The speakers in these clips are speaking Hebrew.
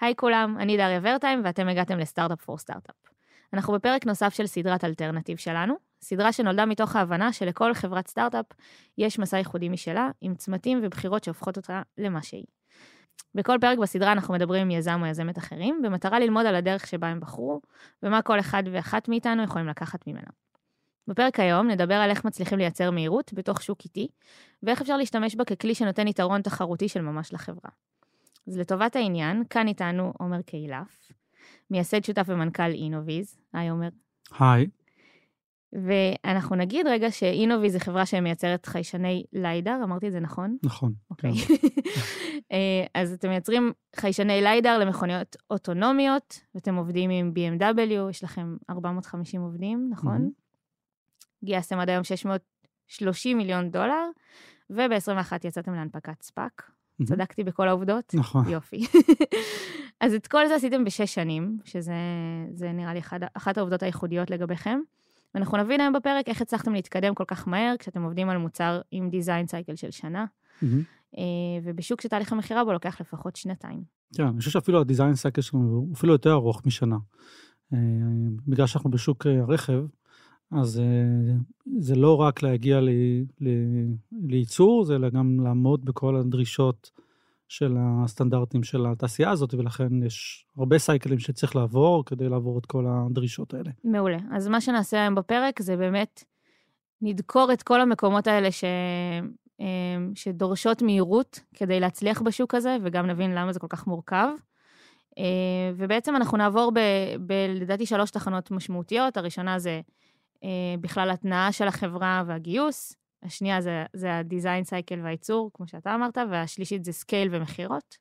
היי כולם, אני דריה ורטיים ואתם הגעתם לסטארט-אפ פור סטארט-אפ. אנחנו בפרק נוסף של סדרת אלטרנטיב שלנו, סדרה שנולדה מתוך ההבנה שלכל חברת סטארט-אפ יש מסע ייחודי משלה, עם צמתים ובחירות שהופכות אותה למה שהיא. בכל פרק בסדרה אנחנו מדברים עם יזם או יזמת אחרים, במטרה ללמוד על הדרך שבה הם בחרו, ומה כל אחד ואחת מאיתנו יכולים לקחת ממנה. בפרק היום נדבר על איך מצליחים לייצר מהירות בתוך שוק איטי, ואיך אפשר להשתמש בה ככלי שנותן יתרון תחרותי של ממש לחברה. אז לטובת העניין, כאן איתנו עומר קהילף, מייסד שותף ומנכ"ל אינוביז. היי עומר. היי. ואנחנו נגיד רגע שאינוביז היא חברה שמייצרת חיישני ליידר, אמרתי את זה נכון? נכון. אוקיי. אז אתם מייצרים חיישני ליידר למכוניות אוטונומיות, ואתם עובדים עם BMW, יש לכם 450 עובדים, נכון? גייסתם עד היום $630 מיליון, וב-21 יצאתם להנפקת ספק. צדקתי בכל העובדות? נכון. יופי. אז את כל זה עשיתם ב6 שנים, שזה נראה לי אחת העובדות הייחודיות לגביכם. ואנחנו נבין היום בפרק איך הצלחתם להתקדם כל כך מהר, כשאתם עובדים על מוצר עם דיזיין סייקל של שנה, ובשוק שתהליך המכירה בו לוקח לפחות 2 שנים. כן, אני חושב שאפילו הדיזיין סייקל שלנו הוא אפילו יותר ארוך משנה. בגלל שאנחנו בשוק הרכב, אז זה לא רק להגיע לייצור, זה גם לעמוד בכל הדרישות של הסטנדרטים של התעשייה הזאת, ולכן יש הרבה סייקלים שצריך לעבור, כדי לעבור את כל הדרישות האלה. מעולה. אז מה שנעשה היום בפרק, זה באמת נדקור את כל המקומות האלה שדורשות מהירות, כדי להצליח בשוק הזה, וגם נבין למה זה כל כך מורכב. ובעצם אנחנו נעבור לדעתי 3 תחנות משמעותיות. הראשונה זה בכלל התנאה של החברה והגיוס, השנייה זה הדיזיין סייקל והייצור, כמו שאתה אמרת, והשלישית זה סקייל ומחירות,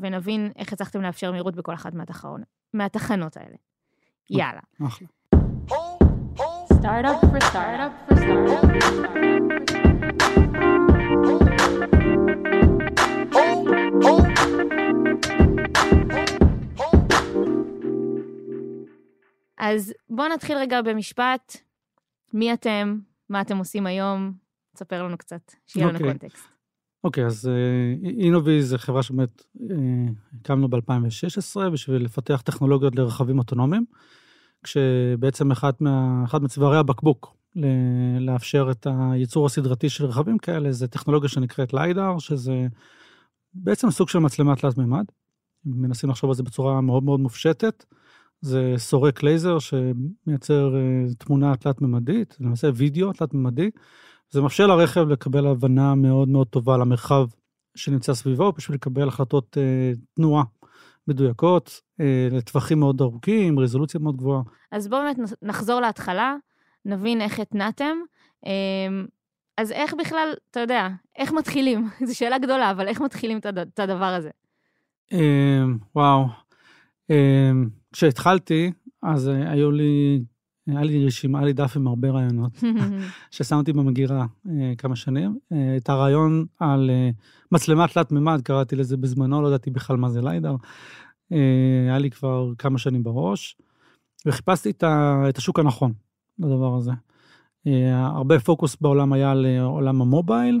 ונבין איך הצלחתם לאפשר מהירות בכל אחת מהתחנות האלה. יאללה. אחלה. סטארט-אפ פור סטארט-אפ פור סטארט-אפ. אז בואו נתחיל רגע במשפט, מי אתם, מה אתם עושים היום, תספר לנו קצת, שיהיה לנו קונטקסט. אוקיי, אז אינוביז זה חברה שבאמת הקמנו ב-2016, בשביל לפתח טכנולוגיות לרכבים אוטונומיים, כשבעצם אחד מצווארי הבקבוק לאפשר את הייצור הסדרתי של רכבים כאלה, זה טכנולוגיה שנקראת ליידר, שזה בעצם סוג של מצלמה תלת מימד, מנסים לחשוב על זה בצורה מאוד מאוד מופשטת, זה סורק לייזר שמייצר תמונה תלת-ממדית, למעשה וידאו תלת-ממדי, זה מאפשר לרכב לקבל הבנה מאוד מאוד טובה למרחב שנמצא סביבו, או בשביל לקבל החלטות תנועה מדויקות, לטווחים מאוד ארוכים, רזולוציה מאוד גבוהה. אז בואו באמת נחזור להתחלה, נבין איך התנעתם, אז איך בכלל, אתה יודע, איך מתחילים? זו שאלה גדולה, אבל איך מתחילים את הדבר הזה? וואו, כשהתחלתי, אז היה לי רשימה, היה לי דף עם הרבה רעיונות, ששמתי במגירה כמה שנים. את הרעיון על מצלמה תלת ממד, קראתי לזה בזמנו, לא ידעתי בכלל מה זה ליידר, היה לי כבר כמה שנים בראש, וחיפשתי את השוק הנכון, לדבר הזה. הרבה פוקוס בעולם היה על עולם המובייל,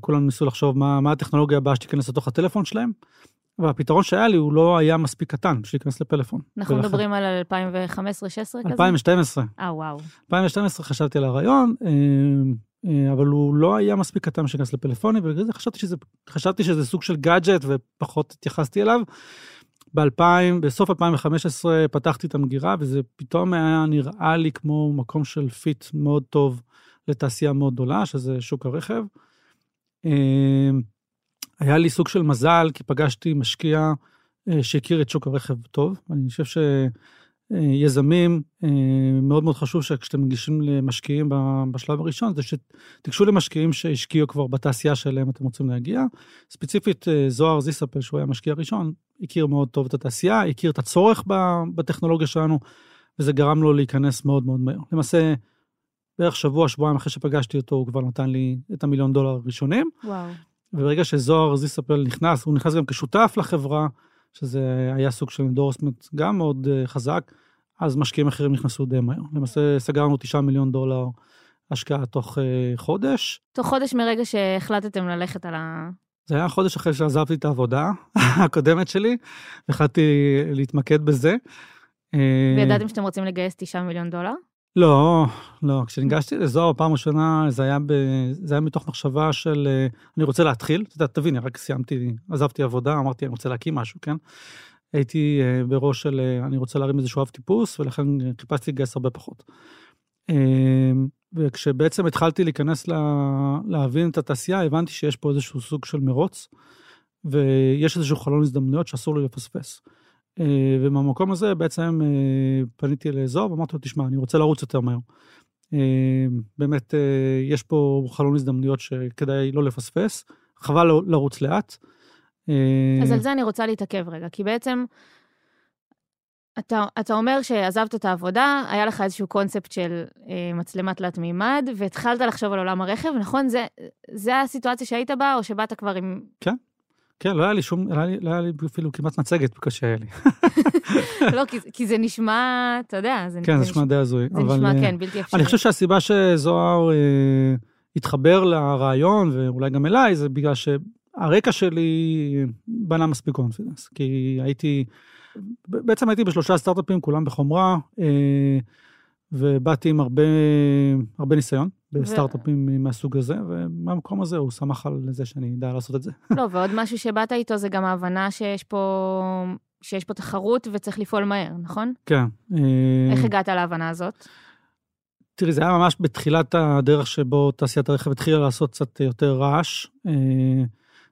כולם ניסו לחשוב מה הטכנולוגיה הבאה שתיכנס לתוך הטלפון שלהם, והפתרון שהיה לי הוא לא היה מספיק קטן, בשביל להיכנס לפלאפון. אנחנו מדברים על 2015, 16 כזה? 2012. וואו. 2012 חשבתי על הרעיון, אבל הוא לא היה מספיק קטן שייכנס לפלאפוני, ובגלל זה חשבתי שזה סוג של גאדג'ט, ופחות התייחסתי אליו. בסוף 2015 פתחתי את המגירה, וזה פתאום היה נראה לי כמו מקום של פיט מאוד טוב, לתעשייה מאוד גדולה, שזה שוק הרכב. היה לי סוג של מזל, כי פגשתי משקיע שהכיר את שוק הרכב טוב. אני חושב שיזמים, מאוד מאוד חשוב שכשאתם מגישים למשקיעים בשלב הראשון, זה שתיגשו למשקיעים שהשקיעו כבר בתעשייה שלהם, אתם רוצים להגיע. ספציפית, זוהר זיספל, שהוא היה משקיע ראשון, הכיר מאוד טוב את התעשייה, הכיר את הצורך בטכנולוגיה שלנו, וזה גרם לו להיכנס מאוד מאוד מהר. למעשה, בערך שבועיים אחרי שפגשתי אותו, הוא כבר נתן לי את $1 מיליון הראשונים. וואו. וברגע שזוהר זיספל נכנס, הוא נכנס גם כשותף לחברה, שזה היה סוג של אנדורסמנט גם מאוד חזק, אז משקיעים אחרים נכנסו די מהר. למעשה סגרנו $9 מיליון השקעה תוך חודש. תוך חודש מרגע שהחלטתם ללכת על זה היה חודש אחרי שעזבתי את העבודה הקודמת שלי, החלטתי להתמקד בזה. וידעתם שאתם רוצים לגייס 9 מיליון דולר? לא, לא. כשנגשתי לזוהר פעם ראשונה, זה היה מתוך מחשבה של, אני רוצה להתחיל, תביני, רק סיימתי, עזבתי עבודה, אמרתי, אני רוצה להקים משהו, כן? הייתי בראש של, אני רוצה להרים איזשהו אב טיפוס, ולכן חיפשתי לגייס הרבה פחות. וכשבעצם התחלתי להיכנס להבין את התעשייה, הבנתי שיש פה איזשהו סוג של מרוץ, ויש איזשהו חלון הזדמנויות שאסור לי לפספס. ומהמקום הזה בעצם פניתי לאזור, ואמרתי לו, תשמע, אני רוצה לרוץ יותר מהר. באמת, יש פה חלון הזדמנויות שכדאי לא לפספס, חבל לרוץ לאט. אז על זה אני רוצה להתעכב רגע, כי בעצם... אתה אומר שעזבת את העבודה, היה לך איזשהו קונספט של מצלמת תלת מימד, והתחלת לחשוב על עולם הרכב, נכון? זה הסיטואציה שהיית בה, או שבאת כבר עם... כן, כן, לא היה לי שום, לא היה לי אפילו כמעט מצגת בקושי שהיה לי. לא, כי זה נשמע, אתה יודע, זה נשמע... כן, זה נשמע די הזוי. זה נשמע, כן, בלתי אפשרי. אני חושב שהסיבה שזוהר התחבר לרעיון, ואולי גם אליי, זה בגלל שהרקע שלי בנה מספיק קונפידנס, כי הייתי... בעצם הייתי ב3 סטארט-אפים, כולם בחומרה, ובאתי עם הרבה ניסיון בסטארט-אפים מהסוג הזה, ומהמקום הזה הוא שמח על זה שאני יודע לעשות את זה. לא, ועוד משהו שבאת איתו זה גם ההבנה שיש פה תחרות וצריך לפעול מהר, נכון? כן. איך הגעת להבנה הזאת? תראי, זה היה ממש בתחילת הדרך שבו תעשיית הרכב התחילה לעשות קצת יותר רעש,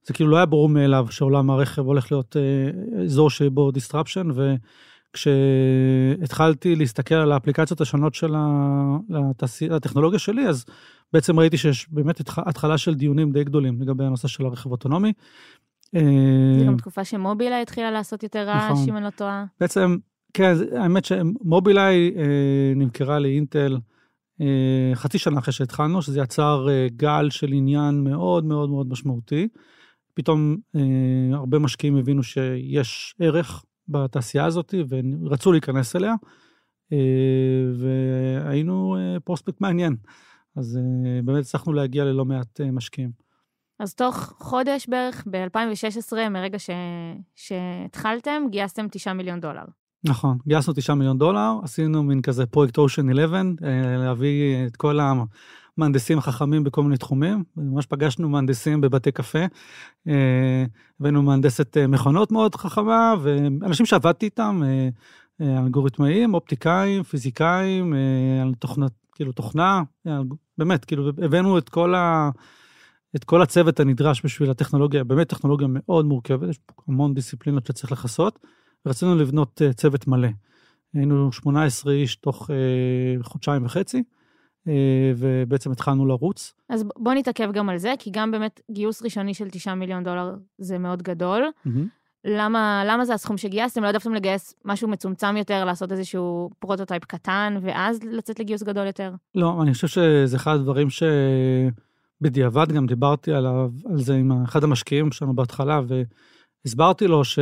זה כאילו לא היה ברור מאליו שעולם הרכב הולך להיות אזור שבו דיסטרפשן, וכשהתחלתי להסתכל על האפליקציות השונות של הטכנולוגיה שלי, אז בעצם ראיתי שיש באמת התחלה של דיונים די גדולים לגבי הנושא של הרכב אוטונומי. זה גם תקופה שמובילה התחילה לעשות יותר רעש, אם אני לא טועה. בעצם, כן, האמת שמובילה נמכרה לאינטל, חצי שנה אחרי שהתחלנו, שזה יצר גל של עניין מאוד מאוד מאוד משמעותי. פתאום הרבה משקיעים הבינו שיש ערך בתעשייה הזאת, ורצו להיכנס אליה, והיינו פרוספקט מעניין. אז באמת הצלחנו להגיע ללא מעט משקיעים. אז תוך חודש בערך, ב-2016, מרגע שהתחלתם, גייסתם 9 מיליון דולר. נכון, גייסנו 9 מיליון דולר, עשינו מין כזה פרויקט אושן 11, להביא את כל המהנדסים החכמים בכל מיני תחומים, ממש פגשנו מהנדסים בבתי קפה, הבאנו מהנדסת מכונות מאוד חכמה, ואנשים שעבדתי איתם, אלגוריתמאים, אופטיקאים, פיזיקאים, תוכנה, באמת, כאילו הבאנו את כל הצוות הנדרש בשביל הטכנולוגיה, באמת טכנולוגיה מאוד מורכבת, יש המון דיסציפלינות שצריך לחסות, ורצינו לבנות צוות מלא. היינו 18 איש תוך חודשיים וחצי, ובעצם התחלנו לרוץ. אז בוא נתעכב גם על זה, כי גם באמת גיוס ראשוני של 9 מיליון דולר זה מאוד גדול. למה זה הסכום שגייסתם? לא עדפתם לגייס משהו מצומצם יותר, לעשות איזשהו פרוטוטייפ קטן, ואז לצאת לגיוס גדול יותר? לא, אני חושב שזה אחד הדברים שבדיעבד גם דיברתי עליו, על זה עם אחד המשקיעים שלנו בהתחלה, והסברתי לו ש...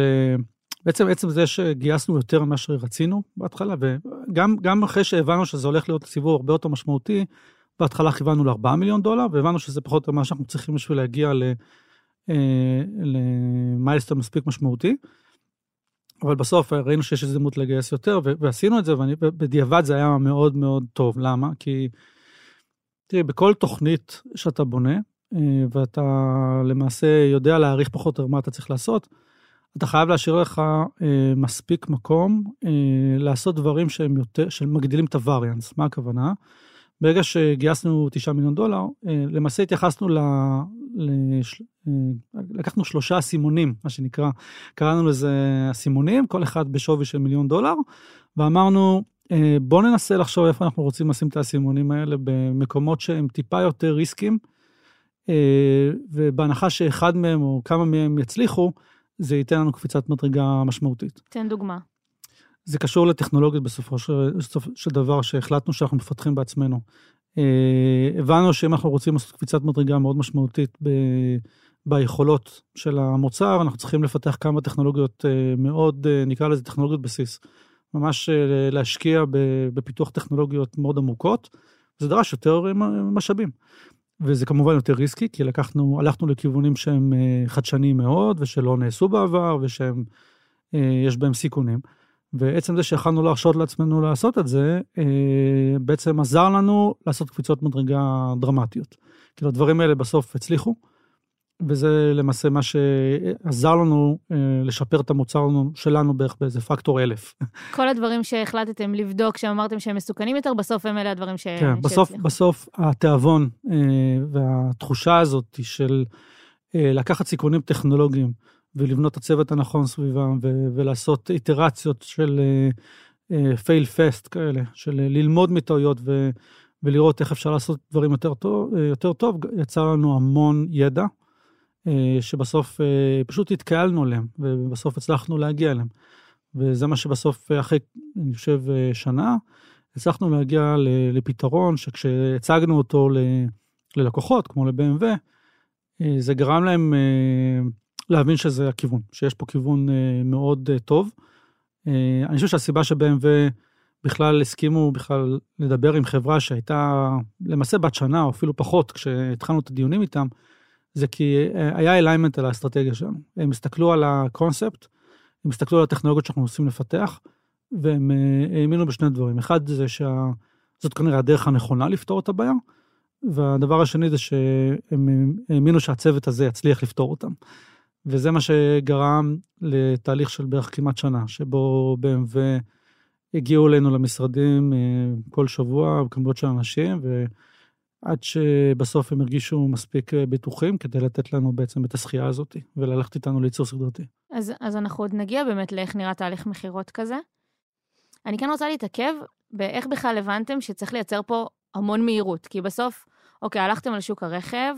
בעצם זה שגייסנו יותר ממה שרצינו בהתחלה, וגם אחרי שהבנו שזה הולך להיות סיבוב הרבה יותר משמעותי, בהתחלה כיוונו ל4 מיליון דולר, והבנו שזה פחות או מה שאנחנו צריכים בשביל להגיע למיילסטון מספיק משמעותי, אבל בסוף ראינו שיש הזדמנות לגייס יותר, ועשינו את זה, ובדיעבד זה היה מאוד מאוד טוב. למה? כי תראי, בכל תוכנית שאתה בונה, ואתה למעשה יודע להעריך פחות או מה אתה צריך לעשות, אתה חייב להשאיר לך מספיק מקום לעשות דברים שהם יותר, שמגדילים את הווריאנס. מה הכוונה? ברגע שגייסנו 9 מיליון דולר, למעשה התייחסנו לקחנו 3 סימונים, מה שנקרא, קראנו לזה הסימונים, כל אחד בשווי של מיליון דולר, ואמרנו, בוא ננסה לחשוב איפה אנחנו רוצים לשים את הסימונים האלה, במקומות שהם טיפה יותר ריסקים, ובהנחה שאחד מהם או כמה מהם יצליחו, זה ייתן לנו קפיצת מדרגה משמעותית. תן דוגמה. זה קשור לטכנולוגיות בסופו של דבר שהחלטנו שאנחנו מפתחים בעצמנו. הבנו שאם אנחנו רוצים לעשות קפיצת מדרגה מאוד משמעותית ביכולות של המוצר, אנחנו צריכים לפתח כמה טכנולוגיות מאוד, נקרא לזה טכנולוגיות בסיס. ממש להשקיע בפיתוח טכנולוגיות מאוד עמוקות, זה דרש יותר משאבים. וזה כמובן יותר ריסקי, כי הלכנו לכיוונים שהם חדשניים מאוד, ושלא נעשו בעבר, ושהם, יש בהם סיכונים. ועצם זה שיכלנו להרשות לעצמנו לעשות את זה, בעצם עזר לנו לעשות קפיצות מדרגה דרמטיות. כאילו הדברים האלה בסוף הצליחו, וזה למעשה מה שעזר לנו לשפר את המוצר שלנו בערך באיזה פקטור 1000. כל הדברים שהחלטתם לבדוק, שאמרתם שהם מסוכנים יותר, בסוף הם אלה הדברים שהצליחו. כן, בסוף התיאבון והתחושה הזאת של לקחת סיכונים טכנולוגיים, ולבנות הצוות הנכון סביבם, ולעשות איטרציות של fail fast כאלה, של ללמוד מטעויות, ולראות איך אפשר לעשות דברים יותר טוב, יצא לנו המון ידע, שבסוף פשוט התקהלנו להם, ובסוף הצלחנו להגיע להם. וזה מה שבסוף, אחרי, אני חושב, שנה, הצלחנו להגיע לפתרון, שכשהצגנו אותו ללקוחות, כמו ל-BMW, זה גרם להם להבין שזה הכיוון, שיש פה כיוון מאוד טוב. אני חושב שהסיבה ש-BMW בכלל הסכימו בכלל לדבר עם חברה שהייתה למעשה בת שנה, או אפילו פחות, כשהתחלנו את הדיונים איתם, זה כי היה אליימנט על האסטרטגיה שלנו. הם הסתכלו על הקונספט, הם הסתכלו על הטכנולוגיות שאנחנו עושים לפתח, והם האמינו בשני דברים. אחד זה שזאת כנראה הדרך הנכונה לפתור את הבעיה, והדבר השני זה שהם האמינו שהצוות הזה יצליח לפתור אותם. וזה מה שגרם לתהליך של בערך כמעט שנה, שבו BMW הגיעו אלינו למשרדים כל שבוע, כמובן של אנשים, ועד שבסוף הם הרגישו מספיק בטוחים, כדי לתת לנו בעצם את השחייה הזאת, וללכת איתנו ליצור סדרתי. אז אנחנו עוד נגיע באמת לאיך נראה תהליך מחירות כזה. אני כן רוצה להתעכב, באיך בכלל הבנתם שצריך לייצר פה המון מהירות, כי בסוף, אוקיי, הלכתם על שוק הרכב,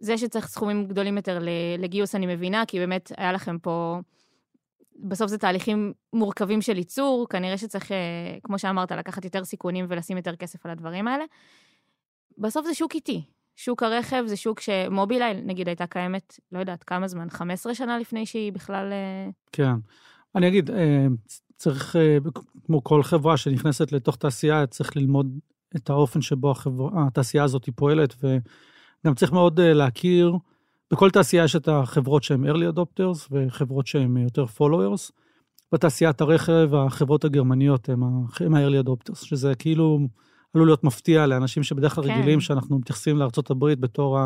זה שצריך סכומים גדולים יותר לגיוס אני מבינה, כי באמת היה לכם פה, בסוף זה תהליכים מורכבים של ייצור, כנראה שצריך, כמו שאמרת, לקחת יותר סיכונים ולשים יותר כסף על הדברים האלה. בסוף זה שוק איטי. שוק הרכב זה שוק שמובילאיי, נגיד, הייתה קיימת, לא יודעת כמה זמן, 15 שנה לפני שהיא בכלל... כן. אני אגיד, צריך, כמו כל חברה שנכנסת לתוך תעשייה, צריך ללמוד את האופן שבו התעשייה הזאת היא פועלת, ו... גם צריך מאוד להכיר, בכל תעשייה יש את החברות שהן early adopters, וחברות שהן יותר followers, בתעשיית הרכב, החברות הגרמניות הן ה-early adopters, שזה כאילו עלול להיות מפתיע לאנשים שבדרך כלל רגילים, שאנחנו מתייחסים לארצות הברית בתור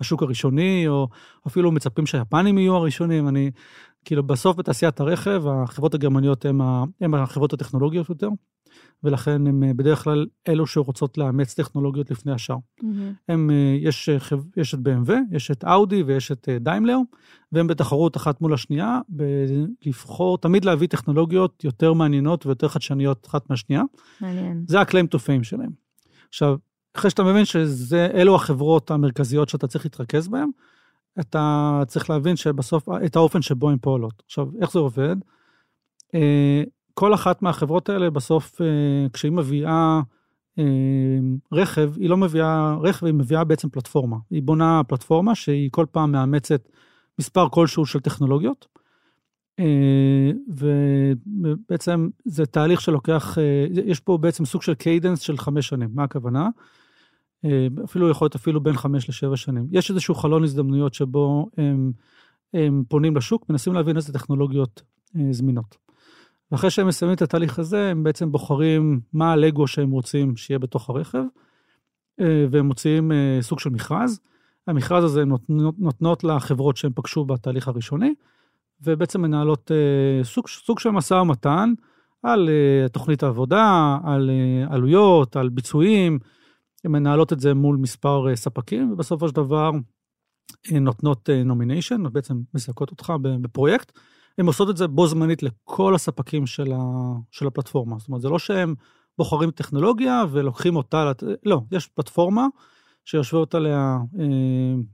השוק הראשוני, או אפילו מצפים שהיפנים יהיו הראשונים, אני כאילו בסוף בתעשיית הרכב, החברות הגרמניות הן החברות הטכנולוגיות יותר, ולכן הם בדרך כלל אלו שרוצות לאמץ טכנולוגיות לפני השאר. יש את BMW, יש את אאודי ויש את דיימלר, והם בתחרות אחת מול השנייה, לבחור, תמיד להביא טכנולוגיות יותר מעניינות ויותר חדשניות אחת מהשנייה. מעניין. זה הקליים טו פיים שלהם. עכשיו, אחרי שאתה מבין שזה אלו החברות המרכזיות שאתה צריך להתרכז בהן, אתה צריך להבין שבסוף, את האופן שבו הן פועלות. עכשיו, איך זה עובד? כל אחת מהחברות האלה בסוף, כשהיא מביאה רכב, היא לא מביאה רכב, היא מביאה בעצם פלטפורמה. היא בונה פלטפורמה שהיא כל פעם מאמצת מספר כלשהו של טכנולוגיות, ובעצם זה תהליך שלוקח, יש פה בעצם סוג של קיידנס של 5 שנים, מה הכוונה? אפילו יכול להיות אפילו בין 5 ל-7 שנים. יש איזשהו חלון הזדמנויות שבו הם פונים לשוק, מנסים להבין איזה טכנולוגיות זמינות. ואחרי שהם מסיימים את התהליך הזה, הם בעצם בוחרים מה הלגו שהם רוצים שיהיה בתוך הרכב, והם מוציאים סוג של מכרז. המכרז הזה הם נותנות לחברות שהם פגשו בתהליך הראשוני, ובעצם מנהלות סוג של משא ומתן על תוכנית העבודה, על עלויות, על ביצועים, הם מנהלות את זה מול מספר ספקים, ובסופו של דבר נותנות נומיניישן, בעצם מסלקות אותך בפרויקט, הם עושות את זה בו זמנית לכל הספקים של הפלטפורמה. זאת אומרת, זה לא שהם בוחרים טכנולוגיה ולוקחים אותה, לא, יש פלטפורמה שיושבות עליה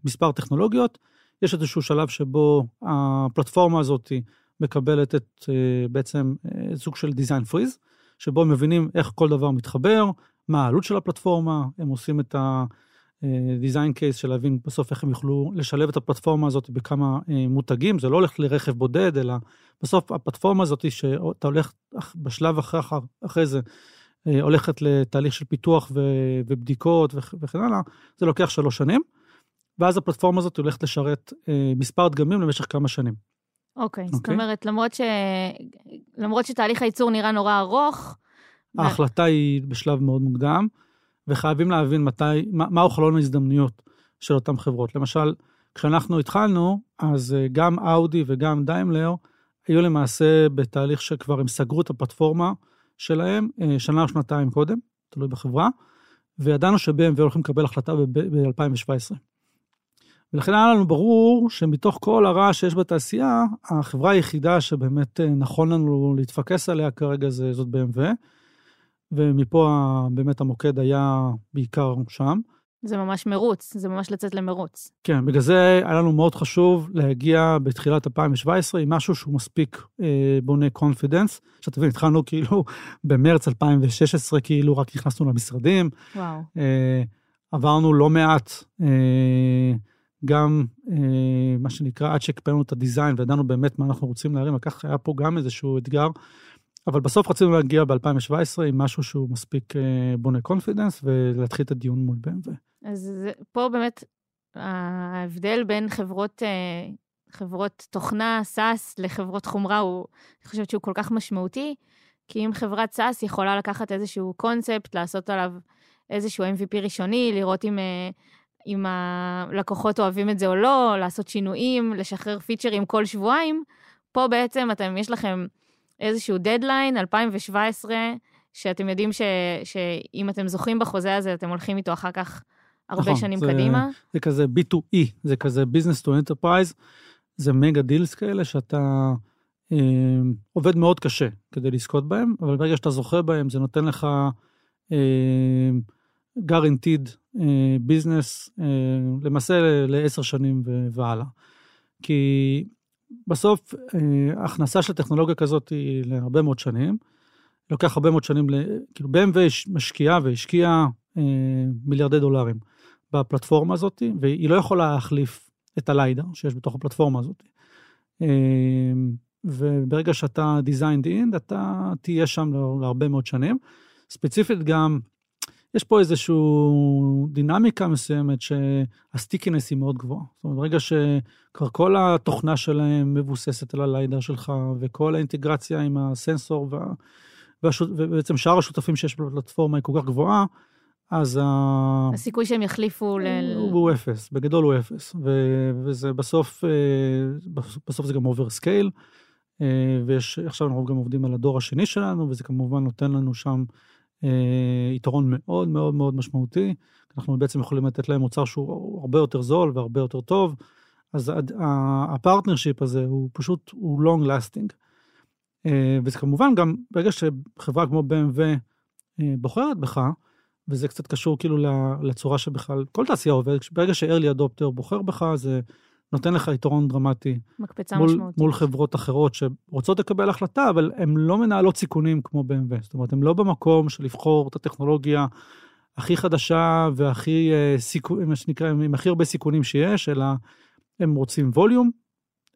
מספר טכנולוגיות, יש איזשהו שלב שבו הפלטפורמה הזאת מקבלת את בעצם סוג של דיזיין פריז, שבו הם מבינים איך כל דבר מתחבר, מה העלות של הפלטפורמה, הם עושים את דיזיין קייס של להבין בסוף איך הם יוכלו לשלב את הפלטפורמה הזאת בכמה מותגים, זה לא הולך לרכב בודד, אלא בסוף הפלטפורמה הזאת שאתה הולך בשלב אחרי זה הולכת לתהליך של פיתוח ובדיקות וכן הלאה, זה לוקח 3 שנים, ואז הפלטפורמה הזאת הולכת לשרת מספר דגמים למשך כמה שנים. אוקיי, זאת אומרת, למרות שתהליך הייצור נראה נורא ארוך, ההחלטה היא בשלב מאוד מוקדם, וחייבים להבין מהו חלון ההזדמנויות של אותן חברות. למשל, כשאנחנו התחלנו, אז גם אאודי וגם דיימלר, היו למעשה בתהליך שכבר הם סגרו את הפלטפורמה שלהם, 1 או 2 שנים קודם, תלוי בחברה, וידענו שב-BMW הולכים לקבל החלטה ב-2017. ולכן היה לנו ברור שמתוך כל הרע שיש בתעשייה, החברה היחידה שבאמת נכון לנו להתפקס עליה כרגע זאת BMW, ומפה באמת המוקד היה בעיקר שם. זה ממש מרוץ, זה ממש לצאת למרוץ. כן, בגלל זה היה לנו מאוד חשוב להגיע בתחילת 2017 עם משהו שהוא מספיק בונה קונפידנס, שאתה מבין, התחלנו כאילו במרץ 2016, כאילו רק נכנסנו למשרדים, עברנו לא מעט, גם מה שנקרא, עד שקפלנו את הדיזיין, וידענו באמת מה אנחנו רוצים להרים, וכך היה פה גם איזשהו אתגר, אבל בסוף רצינו להגיע ב-2017 עם משהו שהוא מספיק בונה קונפידנס, ולהתחיל את הדיון מול BMW. אז פה באמת ההבדל בין חברות תוכנה, סאס, לחברות חומרה, אני חושבת שהוא כל כך משמעותי, כי אם חברת סאס יכולה לקחת איזשהו קונספט, לעשות עליו איזשהו MVP ראשוני, לראות אם הלקוחות אוהבים את זה או לא, לעשות שינויים, לשחרר פיצ'רים כל שבועיים, פה בעצם יש לכם איזשהו דדליין, 2017, שאתם יודעים שאם אתם זוכים בחוזה הזה, אתם הולכים איתו אחר כך הרבה שנים קדימה. זה כזה B2E, זה כזה Business to Enterprise, זה מגה דילס כאלה שאתה עובד מאוד קשה כדי לזכות בהם, אבל ברגע שאתה זוכה בהם, זה נותן לך guaranteed business, למעשה ל10 שנים והלאה. כי בסוף, ההכנסה של טכנולוגיה כזאת היא להרבה מאוד שנים, לוקח הרבה מאוד שנים, כאילו BMW משקיעה והשקיעה $מיליארדי בפלטפורמה הזאת, והיא לא יכולה להחליף את הליידר שיש בתוך הפלטפורמה הזאת. וברגע שאתה designed in, אתה תהיה שם להרבה מאוד שנים. ספציפית גם, יש פה איזשהו דינמיקה מסוימת שהסטיקינס היא מאוד גבוהה. זאת אומרת, ברגע שכל התוכנה שלהם מבוססת על הליידר שלך, וכל האינטגרציה עם הסנסור, ובעצם שאר השותפים שיש בפלטפורמה היא כל כך גבוהה, אז הסיכוי שהם יחליפו הוא אפס, בגדול הוא אפס. וזה בסוף זה גם עובר סקייל, ועכשיו אנחנו גם עובדים על הדור השני שלנו, וזה כמובן נותן לנו שם יתרון מאוד מאוד מאוד משמעותי, אנחנו בעצם יכולים לתת להם מוצר שהוא הרבה יותר זול והרבה יותר טוב, אז הפרטנרשיפ הזה הוא פשוט, הוא long lasting, וזה כמובן גם ברגע שחברה כמו BMW בוחרת בך, וזה קצת קשור כאילו לצורה שבכלל, כל תעשייה עובד, ברגע ש-early adopter בוחר בך, זה נותן לך יתרון דרמטי, מול חברות אחרות שרוצות לקבל החלטה, אבל הן לא מנהלות סיכונים כמו BMW, זאת אומרת, הן לא במקום של לבחור את הטכנולוגיה הכי חדשה, והכי עם הכי הרבה סיכונים שיש, אלא הם רוצים ווליום,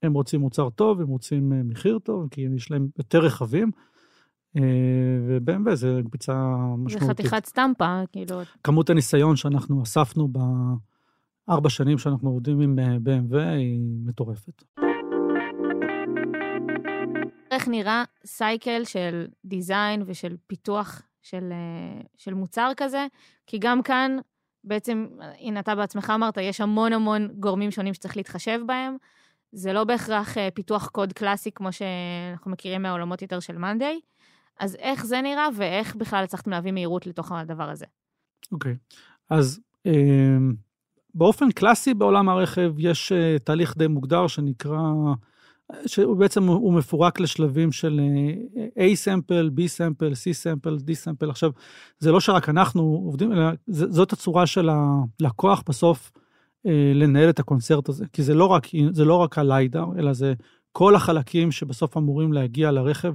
הם רוצים מוצר טוב, הם רוצים מחיר טוב, כי יש להם יותר רחבים, ו-BMW זה קפיצה משמעותית. זה חתיכת סטמפה, כאילו. כמות הניסיון שאנחנו אספנו 4 שנים שאנחנו עובדים עם BMW היא מטורפת. איך נראה סייקל של דיזיין ושל פיתוח של מוצר כזה? כי גם כאן, בעצם, הנה אתה בעצמך אמרת, יש המון המון גורמים שונים שצריך להתחשב בהם. זה לא בהכרח פיתוח קוד קלאסי, כמו שאנחנו מכירים מהעולמות יותר של מנדי. אז איך זה נראה, ואיך בכלל הצלחתם להביא מהירות לתוך הדבר הזה? אוקיי. אז באופן קלאסי בעולם הרכב יש תהליך די מוגדר שנקרא, שבעצם הוא מפורק לשלבים של A-sample, B-sample, C-sample, D-sample. עכשיו, זה לא שרק אנחנו עובדים, אלא זאת הצורה של הלקוח בסוף לנהל את הקונצרט הזה, כי זה לא רק הליידר, אלא זה כל החלקים שבסוף אמורים להגיע לרכב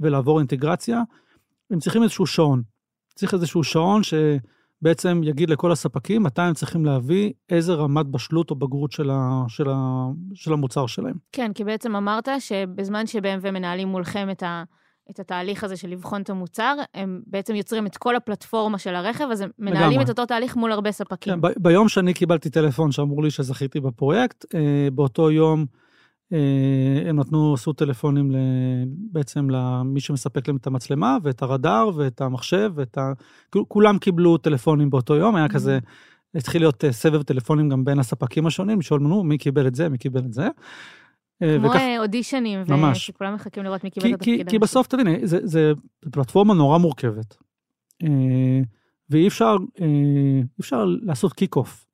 ולעבור אינטגרציה, הם צריכים איזשהו שעון. צריך איזשהו שעון בעצם יגיד לכל הספקים, מתי הם צריכים להביא איזה רמת בשלות או בגרות של המוצר שלהם. כן, כי בעצם אמרת שבזמן שב-BMW מנהלים מולכם את התהליך הזה של לבחון את המוצר, הם בעצם יוצרים את כל הפלטפורמה של הרכב, אז הם מנהלים לגמרי. את אותו תהליך מול הרבה ספקים. כן, ביום שאני קיבלתי טלפון שאמרו לי שזכיתי בפרויקט, באותו יום הם עשו טלפונים בעצם למי שמספק להם את המצלמה, ואת הרדאר, ואת המחשב, כולם קיבלו טלפונים באותו יום, היה כזה, התחיל להיות סבב טלפונים גם בין הספקים השונים, לשאול מי קיבל את זה, מי קיבל את זה, כמו אודישנים, וכולם מחכים לראות מי קיבל את התפקיד. כי בסוף, תדעי, זה פלטפורמה נורא מורכבת, ואי אפשר לעשות קיק-אוף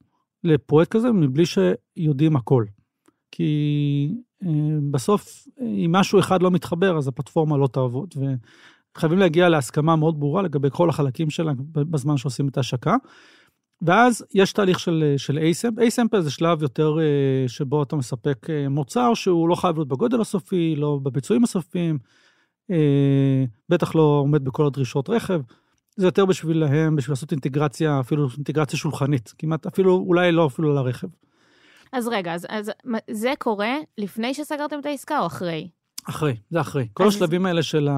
לפרויקט כזה, מבלי שיודעים הכל. כי בסוף, אם משהו אחד לא מתחבר, אז הפלטפורמה לא תעבוד, וחייבים להגיע להסכמה מאוד ברורה, לגבי כל החלקים שלה, בזמן שעושים את ההשקה, ואז יש תהליך של A-Sample. A-Sample זה שלב יותר שבו אתה מספק מוצר, שהוא לא חייב להיות בגודל הסופי, לא בביצועים הסופיים, בטח לא עומד בכל הדרישות רכב, זה יותר בשבילהם, בשביל לעשות אינטגרציה, אפילו אינטגרציה שולחנית, כמעט אפילו, אולי לא אפילו על הרכב. אז רגע, אז זה קורה לפני שסגרתם את העסקה או אחרי? אחרי, זה אחרי. כל השלבים האלה של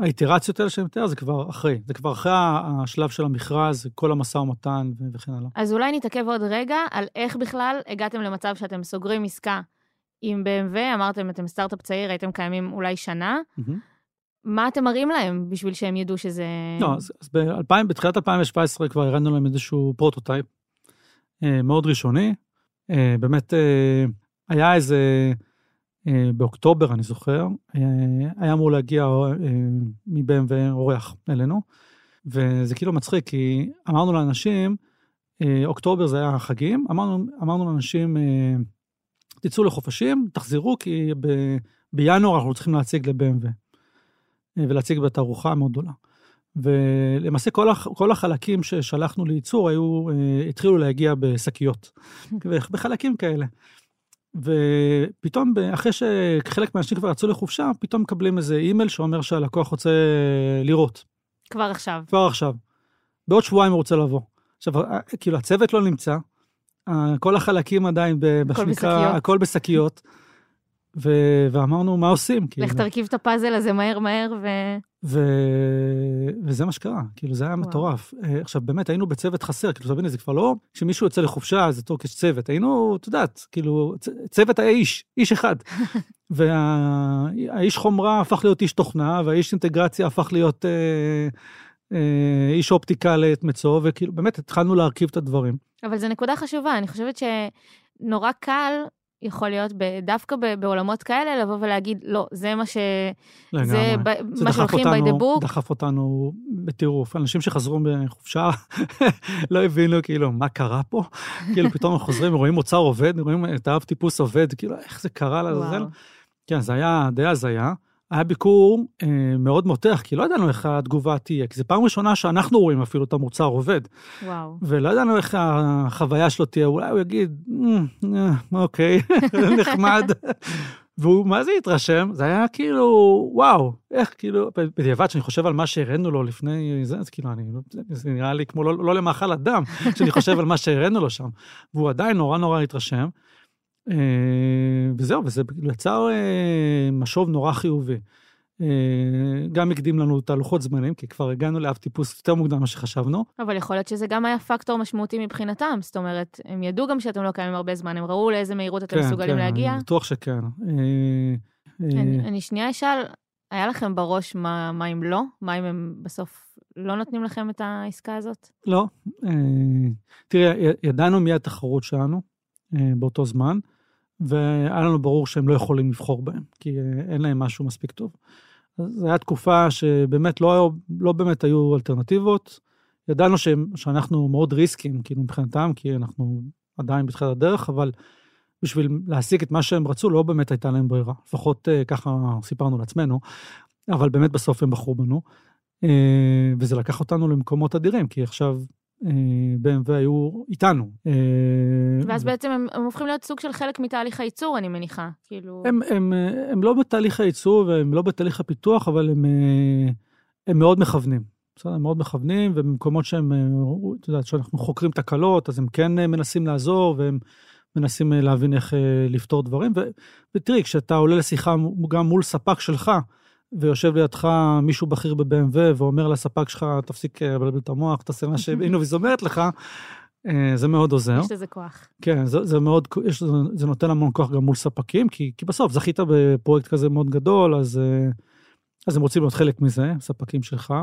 האיטרציות האלה שאני מתאר, זה כבר אחרי. זה כבר אחרי השלב של המכרז, כל המשא ומתן וכן הלאה. אז אולי נתעכב עוד רגע על איך בכלל הגעתם למצב שאתם סוגרים עסקה עם BMW, אמרתם, אתם סטארט-אפ צעיר, הייתם קיימים אולי שנה, מה אתם מראים להם בשביל שהם ידעו שזה... לא, אז בתחילת 2017 כבר הראינו להם איזשהו פרוטוטייפ, מאוד ראשוני, באמת היה איזה, באוקטובר אני זוכר, היה אמור להגיע מ-BMW אורח אלינו, וזה כאילו מצחיק, כי אמרנו לאנשים, אוקטובר זה היה החגים, אמרנו לאנשים, תצאו לחופשים, תחזירו, כי בינואר אנחנו צריכים להציג ל-BMW, ולהציג בתערוכה מאוד גדולה. ולמעשה כל החלקים ששלחנו לייצור היו, התחילו להגיע בשקיות, בחלקים כאלה. ופתאום, אחרי שחלק מהאנשים כבר יצאו לחופשה, פתאום מקבלים איזה אימייל שאומר שהלקוח רוצה לראות. כבר עכשיו. כבר עכשיו. בעוד שבועיים הוא רוצה לבוא. עכשיו, כאילו הצוות לא נמצא, כל החלקים עדיין בשניקה, הכל בשקיות. ואמרנו, מה עושים? לך תרכיב את הפאזל הזה מהר מהר וזה מה שקרה, כאילו זה היה מטורף. עכשיו באמת היינו בצוות חסר, כאילו תביני, זה כבר לא, כשמישהו יוצא לחופשה, זה תורקש צוות, היינו, תדעת, כאילו, צוות היה איש אחד, והאיש חומרה הפך להיות איש תוכנה, והאיש אינטגרציה הפך להיות איש אופטיקה לתמצוא, וכאילו באמת התחלנו להרכיב את הדברים. אבל זו נקודה חשובה, אני חושבת שנורא קל, יכול להיות דווקא בעולמות כאלה, לבוא ולהגיד, לא, זה מה שהולכים בידי בוק. דחף אותנו בטירוף. אנשים שחזרו בחופשה, לא הבינו, כאילו, מה קרה פה? כאילו, פתאום אנחנו חוזרים, רואים מוצר עובד, רואים את האב טיפוס עובד, כאילו, איך זה קרה לזה? כן, זה היה די הזיה. היה ביקור מאוד מותח, כי לא ידענו איך התגובה תהיה, כי זו פעם ראשונה שאנחנו רואים אפילו את המוצר עובד. וואו. ולא ידענו איך החוויה שלו תהיה, אולי הוא יגיד, אוקיי, נחמד. והוא, מה זה התרשם? זה היה כאילו, וואו, איך כאילו, בדיעבד שאני חושב על מה שהראינו לו לפני זה, אז כאילו, זה נראה לי כמו לא למאכל אדם, שאני חושב על מה שהראינו לו שם. והוא עדיין נורא התרשם, וזהו, וזה יצר משוב נורא חיובי. גם הקדים לנו את הלוחות זמנים, כי כבר הגענו לאב טיפוס יותר מוקדם מה שחשבנו. אבל יכול להיות שזה גם היה פקטור משמעותי מבחינתם, זאת אומרת, הם ידעו גם שאתם לא קיימים הרבה זמן, הם ראו לאיזה מהירות אתם מסוגלים להגיע. כן, בטוח שכן. אני שנייה אשאל, היה לכם בראש מה אם לא? מה אם הם בסוף לא נותנים לכם את העסקה הזאת? לא. תראה, ידענו מי התחרות שלנו, באותו זמן, והיה לנו ברור שהם לא יכולים לבחור בהם, כי אין להם משהו מספיק טוב. אז זו הייתה תקופה שבאמת לא באמת היו אלטרנטיבות, ידענו שאנחנו מאוד ריסקים, כאילו מבחינתם, כי אנחנו עדיין בתחילת הדרך, אבל בשביל להשיג את מה שהם רצו, לא באמת הייתה להם ברירה, לפחות ככה סיפרנו לעצמנו, אבל באמת בסוף הם בחרו בנו, וזה לקח אותנו למקומות אדירים, כי עכשיו והיו איתנו. ואז בעצם הם הופכים להיות סוג של חלק מתהליך הייצור, אני מניחה. הם לא בתהליך הייצור, והם לא בתהליך הפיתוח, אבל הם מאוד מכוונים. הם מאוד מכוונים, ובמקומות שהם, אתה יודעת, שאנחנו חוקרים תקלות, אז הם כן מנסים לעזור, והם מנסים להבין איך לפתור דברים, ותראי, כשאתה עולה לשיחה גם מול ספק שלך, ויושב לידך מישהו בכיר ב-BMW, ואומר לספק שלך, תפסיק לבלבל את המוח, תעשה מה שאינוביז אומרת לך, זה מאוד עוזר. יש לזה כוח. כן, זה מאוד, זה נותן המון כוח גם מול ספקים, כי בסוף זכית בפרויקט כזה מאוד גדול, אז הם רוצים להיות חלק מזה, ספקים שלך,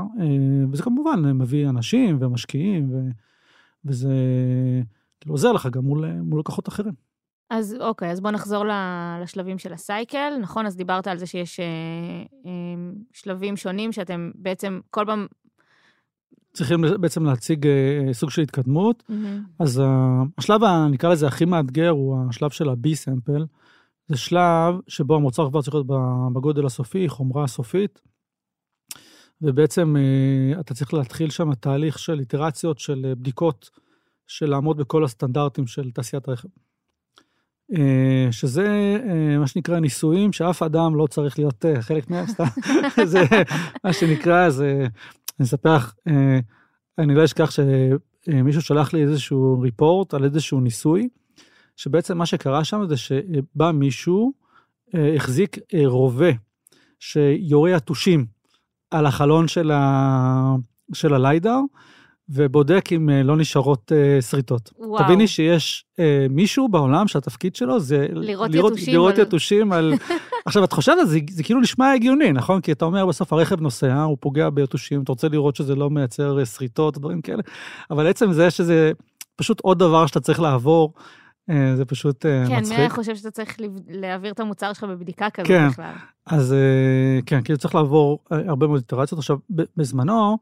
וזה כמובן מביא אנשים ומשקיעים, וזה עוזר לך גם מול לקוחות אחרים. אז אוקיי, אז בוא נחזור לשלבים של הסייקל, נכון? אז דיברת על זה שיש שלבים שונים, שאתם בעצם כל פעם... צריכים בעצם להציג סוג של התקדמות, אז השלב, נקרא לזה הכי מאתגר, הוא השלב של ה-B-Sample, זה שלב שבו המוצר כבר צריך להיות בגודל הסופי, חומרה הסופית, ובעצם אתה צריך להתחיל שם התהליך של איטרציות, של בדיקות, של לעמוד בכל הסטנדרטים של תעשיית רכב. שזה מה שנקרא ניסויים, שאף אדם לא צריך להיות חלק מהם, זה מה שנקרא, זה, אני אספח, אני לא אשכח שמישהו שלח לי איזשהו ריפורט על איזשהו ניסוי, שבעצם מה שקרה שם זה שבא מישהו, החזיק רובה, שיורה יתושים על החלון של הליידר, ובודק אם לא נשארות שריטות. תביני שיש מישהו בעולם שהתפקיד שלו זה לראות יתושים על... עכשיו, את חושבת, זה כאילו נשמע הגיוני, נכון? כי אתה אומר בסוף, הרכב נוסע, הוא פוגע ביתושים, אתה רוצה לראות שזה לא מייצר שריטות, דברים כאלה, אבל עצם זה שזה פשוט עוד דבר שאתה צריך לעבור, זה פשוט מצחיק. כן, מי חושב שאתה צריך להעביר את המוצר שלך בבדיקה כזאת בכלל? אז כן, כאילו צריך לעבור הרבה מאוד איטרציות. עכשיו, בזמנו,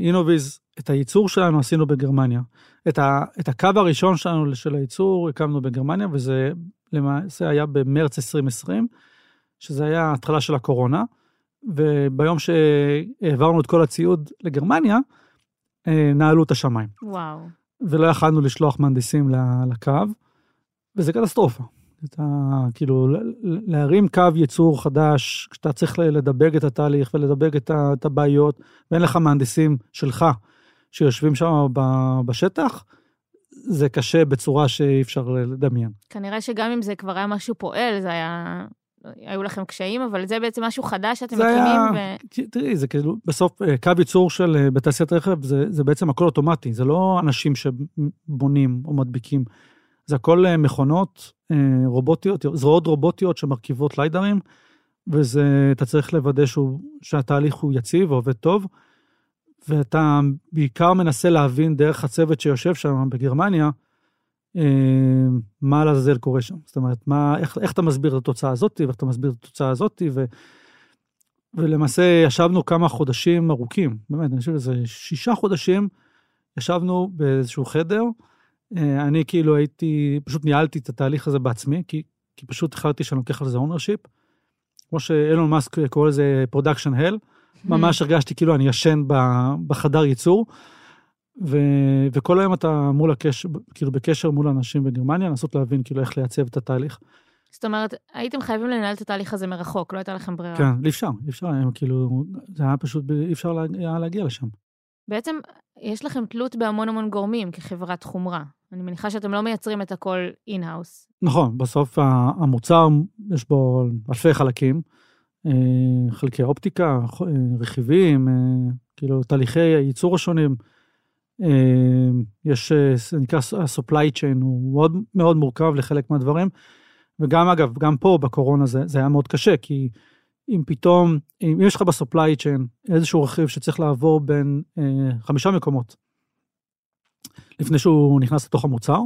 אינוביז, את הייצור שלנו עשינו בגרמניה, את הקו הראשון שלנו של הייצור הקמנו בגרמניה, וזה למעשה היה במרץ 2020, שזה היה התחלה של הקורונה, וביום שהעברנו את כל הציוד לגרמניה, נעלו את השמיים. וואו. ולא יכלנו לשלוח מהנדסים לקו, וזה קטסטרופה. כאילו, להרים קו ייצור חדש, כשאתה צריך לדבג את התהליך ולדבג את הבעיות, ואין לך מהנדסים שלך שיושבים שם בשטח, זה קשה בצורה שאי אפשר לדמיין. כנראה שגם אם זה כבר היה משהו פועל, זה היה, היו לכם קשיים, אבל זה בעצם משהו חדש שאתם מקימים. תראי, זה כאילו, בסוף קו ייצור של בתעשיית רכב, זה בעצם הכל אוטומטי, זה לא אנשים שבונים או מדביקים, זה הכל מכונות רובוטיות, זרועות רובוטיות שמרכיבות ליידרים, וזה, אתה צריך לוודא שהתהליך הוא יציב ועובד טוב, ואתה בעיקר מנסה להבין דרך הצוות שיושב שם בגרמניה, מה לזל קורה שם. זאת אומרת, איך אתה מסביר את התוצאה הזאת, ואיך אתה מסביר את התוצאה הזאת, ולמעשה ישבנו כמה חודשים ארוכים, באמת, אני חושב שזה 6 חודשים, ישבנו באיזשהו חדר, אני כאילו הייתי, פשוט ניהלתי את התהליך הזה בעצמי, כי פשוט החלטתי שאני לוקח על זה ownership, כמו שאלון מאסק קורא לזה production hell, ממש הרגשתי כאילו אני ישן בחדר ייצור, וכל היום אתה מול הקשר, כאילו בקשר מול אנשים בגרמניה, לנסות להבין כאילו איך לייצב את התהליך. זאת אומרת, הייתם חייבים לנהל את התהליך הזה מרחוק, לא הייתה לכם ברירה. כן, אי אפשר, כאילו, זה היה פשוט, אי אפשר להגיע לשם. בעצם יש לכם תלות בהמון המון גורמים כחברת חומרה. אני מניחה שאתם לא מייצרים את הכל אין-האוס. נכון, בסוף המוצר יש בו אלפי חלקים, חלקי אופטיקה, רכיבים, כאילו תהליכי הייצור השונים. יש, נקרא ה-supply chain, הוא מאוד מאוד מורכב לחלק מהדברים, וגם אגב, גם פה בקורונה זה היה מאוד קשה, כי אם פתאום, אם יש לך בסופליי צ'יין, איזשהו רכיב שצריך לעבור בין 5 מקומות, לפני שהוא נכנס לתוך המוצר,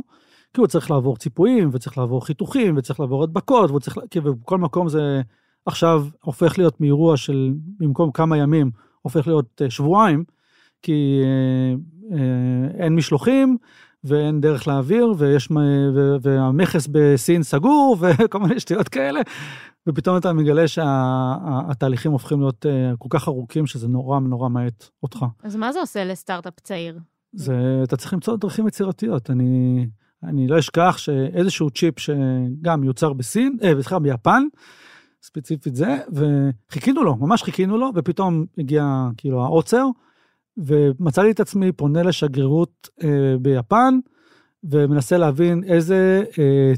כי הוא צריך לעבור ציפויים, וצריך לעבור חיתוכים, וצריך לעבור הדבקות, כי בכל מקום זה עכשיו הופך להיות מאירוע של, במקום כמה ימים, הופך להיות שבועיים, כי אין משלוחים, ואין דרך להעביר, והמכס בסין סגור, וכל מיני שטויות כאלה, ופתאום אתה מגלה שהתהליכים הופכים להיות כל כך ארוכים, שזה נורא נורא מעט אותך. אז מה זה עושה לסטארט-אפ צעיר? אתה צריך למצוא דרכים יצירתיות. אני לא אשכח שאיזשהו צ'יפ שגם יוצר בסין, וסליחה, ביפן, ספציפית זה, וחיכינו לו, ממש חיכינו לו, ופתאום הגיע כאילו העוצר, ומצא לי את עצמי פונה לשגרירות ביפן, ומנסה להבין איזה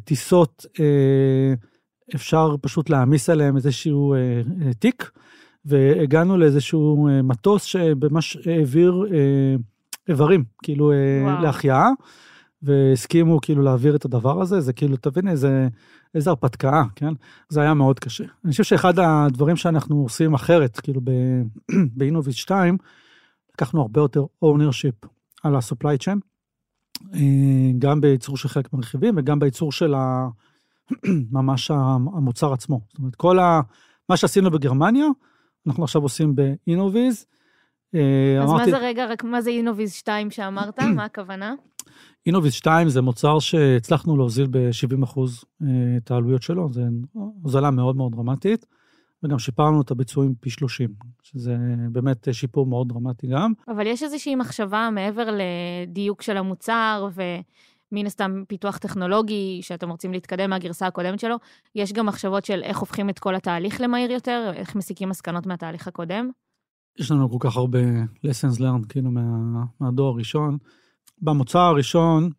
טיסות אפשר פשוט להעמיס עליהם איזשהו תיק, והגענו לאיזשהו מטוס שבמש העביר איברים, כאילו להחייאה, והסכימו כאילו להעביר את הדבר הזה, זה כאילו, תבין איזה הרפתקה, כן? זה היה מאוד קשה. אני חושב שאחד הדברים שאנחנו עושים אחרת, כאילו באינוביז 2, לקחנו הרבה יותר ownership על ה-supply chain, גם בייצור של חלק מהרכיבים, וגם בייצור של ממש המוצר עצמו. זאת אומרת, כל מה שעשינו בגרמניה, אנחנו עכשיו עושים באינוביז. אז מה זה רגע, רק מה זה אינוביז 2 שאמרת? מה הכוונה? אינוביז 2 זה מוצר שהצלחנו להוזיל ב-70% את העלויות שלו, זה הוזלה מאוד מאוד דרמטית, וגם שיפרנו את הביצועים פי 30, שזה באמת שיפור מאוד דרמטי גם. אבל יש איזושהי מחשבה מעבר לדיוק של המוצר, ומין הסתם פיתוח טכנולוגי, שאתם רוצים להתקדם מהגרסה הקודמת שלו, יש גם מחשבות של איך הופכים את כל התהליך למהיר יותר, איך מסיקים מסקנות מהתהליך הקודם? יש לנו כל כך הרבה lessons learned, כאילו מהדור הראשון. במוצר הראשון,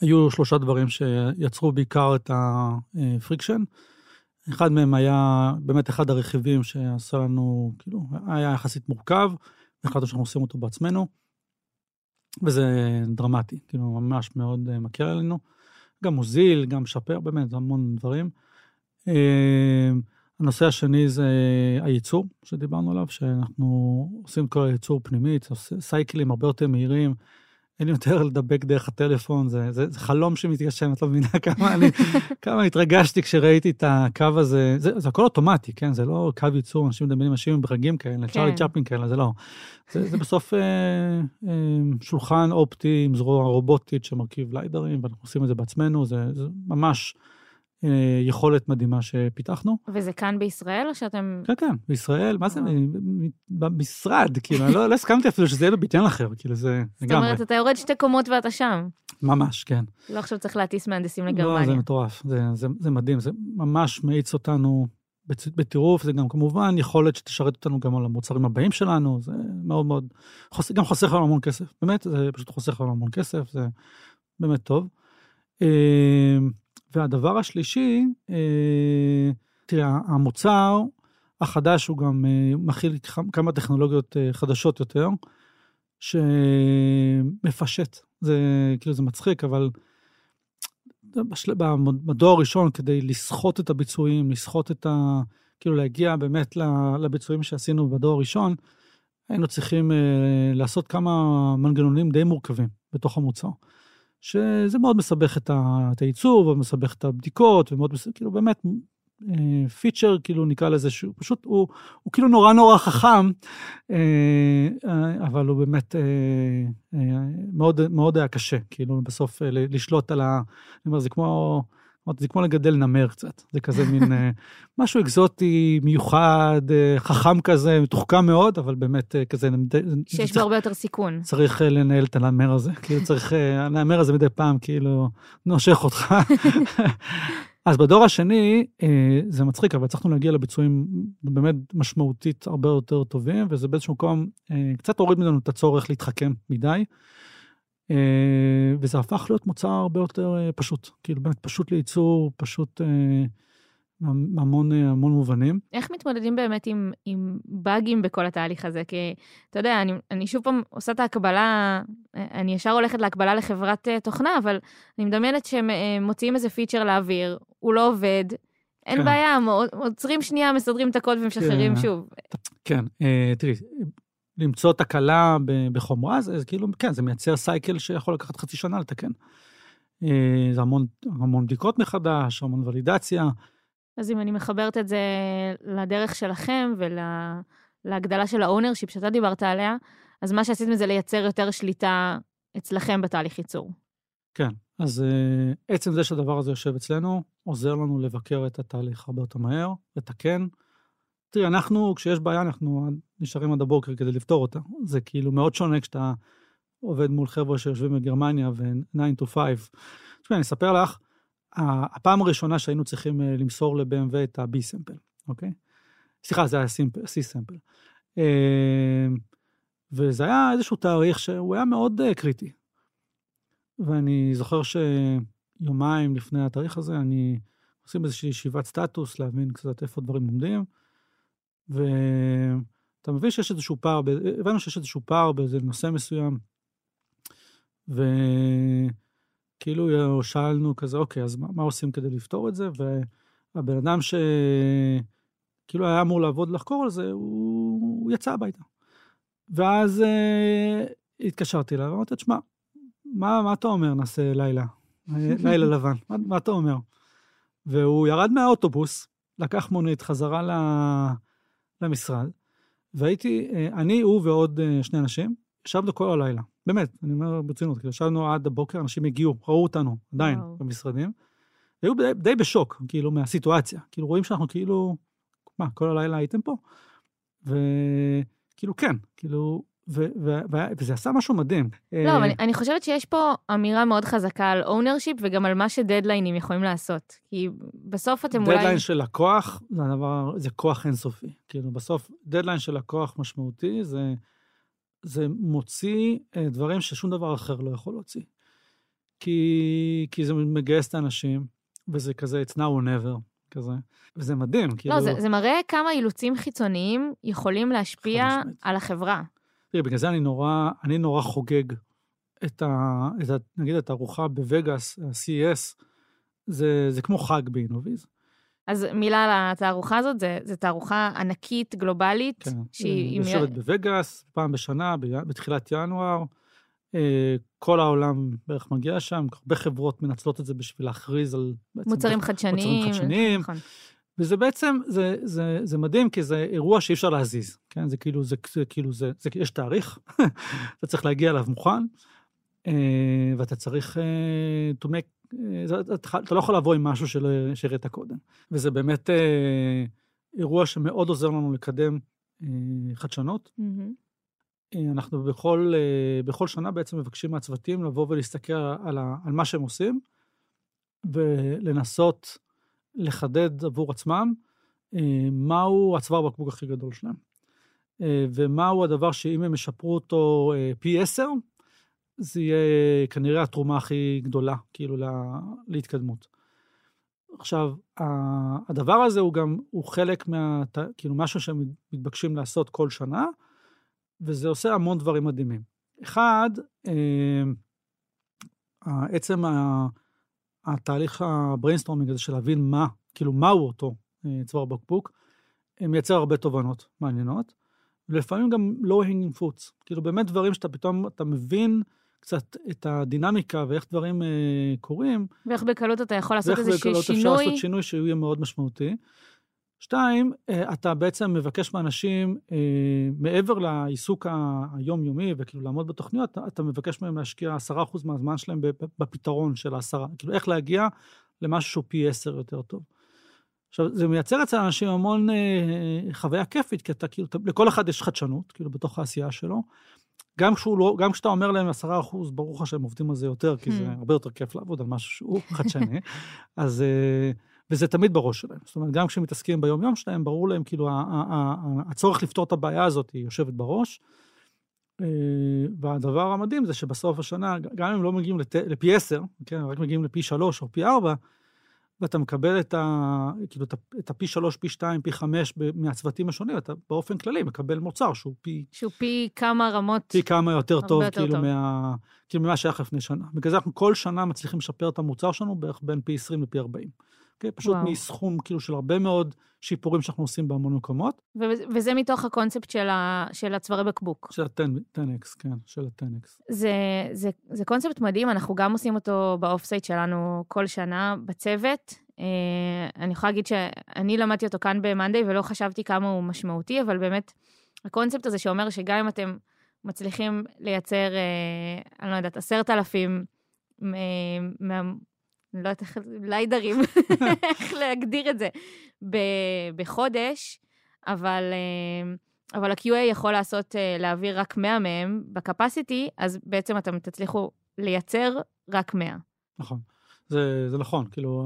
היו שלושה דברים שיצרו בעיקר את הפריקשן, אחד מהם היה באמת אחד הרכיבים שעשה לנו, כאילו, היה יחסית מורכב, אחד שאנחנו עושים אותו בעצמנו, וזה דרמטי, כאילו ממש מאוד מקל עלינו, גם מוזיל, גם משפר, באמת המון דברים. הנושא השני זה הייצור שדיברנו עליו, שאנחנו עושים כל הייצור פנימית, סייקלים הרבה יותר מהירים, אין יותר לדבק דרך הטלפון, זה חלום שמתגשם, את לא מבינה כמה התרגשתי כשראיתי את הקו הזה, זה הכל אוטומטי, כן, זה לא קו ייצור, אנשים מדמיינים, אנשים עם ברגים כאלה, צ'ארלי צ'פלין כאלה, זה לא, זה בסוף שולחן אופטי עם זרוע רובוטית שמרכיב ליידרים, ואנחנו עושים את זה בעצמנו, זה ממש יכולת מדהימה שפיתחנו. וזה כאן בישראל, או שאתם... כן, כן, בישראל, מה זה? במשרד, כאילו, אני לא הסכמתי אפילו שזה יהיה בבניין אחר, כאילו זה... זאת אומרת, אתה יורד שתי קומות ואתה שם. ממש, כן. לא עכשיו צריך להטיס מהנדסים לגרמניה. לא, זה מטורף, זה מדהים, זה ממש מאיץ אותנו בטירוף, זה גם כמובן יכולת שתשרת אותנו גם על המוצרים הבאים שלנו, זה מאוד מאוד... גם חוסך לנו המון כסף, באמת, זה פשוט חוסך לנו המון כסף, זה באמת טוב. והדבר השלישי, תראה, המוצר החדש הוא גם מכיל כמה טכנולוגיות חדשות יותר, שמפשט. זה כאילו זה מצחיק, אבל במדור הראשון, כדי לסחוט את הביצועים, כאילו להגיע באמת לביצועים שעשינו בדור הראשון, היינו צריכים לעשות כמה מנגנונים די מורכבים בתוך המוצר. שזה מאוד מסבך את הייצור, ומסבך את הבדיקות, ומאוד מסבך, כאילו באמת, פיצ'ר, כאילו נקרא לזה, שהוא פשוט, הוא כאילו נורא נורא חכם, אבל הוא באמת, מאוד, מאוד היה קשה, כאילו בסוף לשלוט על ה... אני אומר, זה כמו לגדל נמר קצת, זה כזה מין משהו אקזוטי, מיוחד, חכם כזה, מתוחכם מאוד, אבל באמת כזה... שיש בו הרבה יותר סיכון. צריך לנהל את הנמר הזה, כאילו צריך, הנמר הזה מדי פעם כאילו נושך אותך. אז בדור השני, זה מצחיק, אבל צריכנו להגיע לביצועים באמת משמעותית הרבה יותר טובים, וזה באיזשהו מקום קצת הוריד ממנו את הצורך להתחכם מדי, וזה הפך להיות מוצר הרבה יותר פשוט, כאילו באמת פשוט לייצור, פשוט המון מובנים. איך מתמודדים באמת עם באגים בכל התהליך הזה? כי אתה יודע, אני שוב פעם עושה את ההקבלה, אני ישר הולכת להקבלה לחברת תוכנה, אבל אני מדמיינת שהם מוציאים איזה פיצ'ר לאוויר, הוא לא עובד, אין בעיה, עוצרים שנייה, מסדרים את הקוד ומשחררים שוב. כן, תראי, למצוא תקלה בחומרה, זה כאילו, כן, זה מייצר סייקל שיכול לקחת חצי שנה לתקן. זה המון בדיקות מחדש, המון ולידציה. אז אם אני מחברת את זה לדרך שלכם ולהגדלה של האונרשיפ שאתה דיברת עליה, אז מה שעשיתם זה לייצר יותר שליטה אצלכם בתהליך ייצור. כן, אז עצם זה שהדבר הזה יושב אצלנו, עוזר לנו לבקר את התהליך הרבה יותר מהר, לתקן. תראי, אנחנו, כשיש בעיה, אנחנו נשארים עד הבוקר כדי לפתור אותה. זה כאילו מאוד שונה כשאתה עובד מול חבר'ה שיושבים בגרמניה ו-9 to 5. תשמע, אני אספר לך, הפעם הראשונה שהיינו צריכים למסור ל-BMW את ה-B-Sample, אוקיי? סליחה, זה היה C-Sample. וזה היה איזשהו תאריך שהוא היה מאוד קריטי. ואני זוכר שיומיים לפני התאריך הזה, אני עושים איזושהי ישיבת סטטוס, להבין קצת איפה דברים עומדים, ואתה מבין שיש איזשהו פער, הבנו שיש איזשהו פער באיזה נושא מסוים, וכאילו שאלנו כזה, אוקיי, אז מה עושים כדי לפתור את זה, והבן אדם שכאילו היה אמור לעבוד לחקור על זה, הוא יצא הביתה. ואז התקשרתי לה, ואמרתי, תשמע, מה אתה אומר נעשה לילה? לילה לבן, מה אתה אומר? והוא ירד מהאוטובוס, לקח מונית חזרה למשרד, והייתי, אני, הוא ועוד שני אנשים, ישבנו כל הלילה, באמת, אני אומר ברצינות, כאילו, ישבנו עד הבוקר, אנשים הגיעו, ראו אותנו, עדיין, במשרדים, והיו די בשוק, כאילו, מהסיטואציה, כאילו, רואים שאנחנו כאילו, מה, כל הלילה הייתם פה, וכאילו, כן, כאילו, וזה עשה משהו מדהים. לא, אבל אני חושבת שיש פה אמירה מאוד חזקה על אונרשיפ, וגם על מה שדדליינים יכולים לעשות. כי בסוף אתם אולי... דדליין של לקוח, זה כוח אינסופי. כאילו, בסוף, דדליין של לקוח משמעותי, זה מוציא דברים ששום דבר אחר לא יכול להוציא. כי זה מגייס את האנשים, וזה כזה, it's now or never, כזה. וזה מדהים. לא, זה מראה כמה אילוצים חיצוניים יכולים להשפיע על החברה. בגלל זה אני נורא חוגג נגיד את הארוחה בווגאס, ה-CES, זה כמו חג באינוביז. אז מילה לתערוכה הזאת, זה תערוכה ענקית, גלובלית. כן, היא יושבת בווגאס, פעם בשנה, בתחילת ינואר, כל העולם בערך מגיע שם, הרבה חברות מנצלות את זה בשביל להכריז על... מוצרים חדשניים. נכון. וזה בעצם, זה מדהים, כי זה אירוע שאי אפשר להזיז, כן? זה כאילו, יש תאריך, אתה צריך להגיע אליו מוכן, ואתה צריך, אתה לא יכול לבוא עם משהו שראית קודם, וזה באמת אירוע שמאוד עוזר לנו לקדם חדשנות. אנחנו בכל שנה בעצם מבקשים מהצוותים לבוא ולהסתכל על מה שהם עושים, ולנסות לחדד עבור עצמם, מהו הצוואר בקבוק הכי גדול שלהם, ומהו הדבר שאם הם ישפרו אותו פי 10, זה יהיה כנראה התרומה הכי גדולה, כאילו להתקדמות. עכשיו, הדבר הזה הוא חלק כאילו משהו שהם מתבקשים לעשות כל שנה, וזה עושה המון דברים מדהימים. אחד, עצם התהליך הבריינסטורמינג הזה של להבין מה, כאילו מהו אותו צוואר בקבוק, מייצר הרבה תובנות מעניינות, ולפעמים גם לא hanging fruits, כאילו באמת דברים שאתה פתאום, אתה מבין קצת את הדינמיקה, ואיך דברים קורים. ואיך בקלות אתה יכול לעשות איזה שינוי. ואיך בקלות אפשר לעשות שינוי שהוא יהיה מאוד משמעותי. שתיים, אתה בעצם מבקש מאנשים, מעבר לעיסוק היומיומי, וכאילו לעמוד בתוכניות, אתה מבקש מהם להשקיע 10% מהזמן שלהם בפתרון של 10, כאילו איך להגיע למשהו שהוא פי 10 יותר טוב. עכשיו, זה מייצר אצל אנשים המון חוויה כיפית, כי אתה כאילו, לכל אחד יש חדשנות, כאילו בתוך העשייה שלו, גם כשאתה אומר להם 10%, ברוך השם עובדים על זה יותר, כי זה הרבה יותר כיף לעבוד על משהו שהוא חדשני, אז... וזה תמיד בראש שלהם. זאת אומרת, גם כשמתעסקים ביום-יום שלהם, ברור להם, כאילו, הצורך לפתור את הבעיה הזאת היא יושבת בראש, והדבר המדהים זה שבסוף השנה, גם אם לא מגיעים לפי 10, כן, רק מגיעים לפי 3 או פי 4, ואתה מקבל כאילו, את הפי 3, פי 2, פי 5 מהצוותים השונים, אתה באופן כללי מקבל מוצר שהוא פי... שהוא פי כמה רמות... פי כמה יותר טוב, יותר כאילו, טוב. כאילו ממה שייך לפני שנה. בגלל זה אנחנו כל שנה מצליחים לשפר את המוצר שלנו בערך בין פי 20 לפי 40. Okay, פשוט מסכום כאילו של הרבה מאוד שיפורים שאנחנו עושים בהמון מקומות. וזה מתוך הקונספט של הצווארי בקבוק. של ה-10X, כן, של ה-10X. זה קונספט מדהים, אנחנו גם עושים אותו באופסייט שלנו כל שנה בצוות. אני יכולה להגיד שאני למדתי אותו כאן במנדי ולא חשבתי כמה הוא משמעותי, אבל באמת הקונספט הזה שאומר שגם אם אתם מצליחים לייצר, אני לא יודעת, 10,000 אני לא יודעת איך, ליידרים, איך להגדיר את זה, בחודש, אבל ה-QA יכול להעביר רק 100 מהם בקפסיטי, אז בעצם אתם תצליחו לייצר רק 100. נכון, זה נכון, כאילו,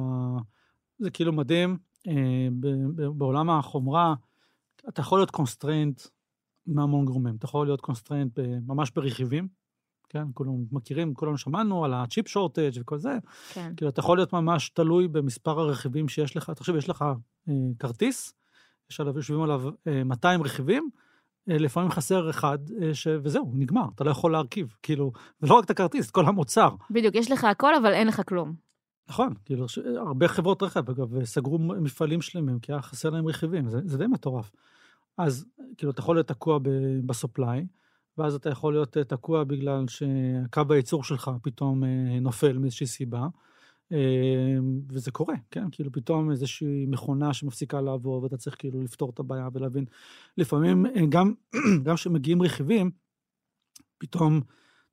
זה כאילו מדהים, בעולם החומרה, אתה יכול להיות קונסטריינט מהמון גורמים, אתה יכול להיות קונסטריינט ממש ברכיבים, כן, כולנו מכירים, כולנו שמענו על הצ'יפ שורטג' וכל זה, כן. כאילו אתה יכול להיות ממש תלוי במספר הרכיבים שיש לך, תחשב, יש לך כרטיס, יושבים עליו 200 רכיבים, לפעמים חסר אחד, וזהו, נגמר, אתה לא יכול להרכיב, כאילו, ולא רק את הכרטיס, כל המוצר. בדיוק, יש לך הכל, אבל אין לך כלום. נכון, כאילו, הרבה חברות רכב, אגב, סגרו מפעלים שלמים, כי חסר להם רכיבים, זה די מטורף. אז, כאילו, אתה יכול להיות תקוע בסופליי, ואז אתה יכול להיות תקוע בגלל שקו הייצור שלך פתאום נופל מאיזושהי סיבה, וזה קורה, כן? כאילו פתאום איזושהי מכונה שמפסיקה לעבור, ואתה צריך כאילו לפתור את הבעיה ולהבין. לפעמים גם שמגיעים רכיבים, פתאום,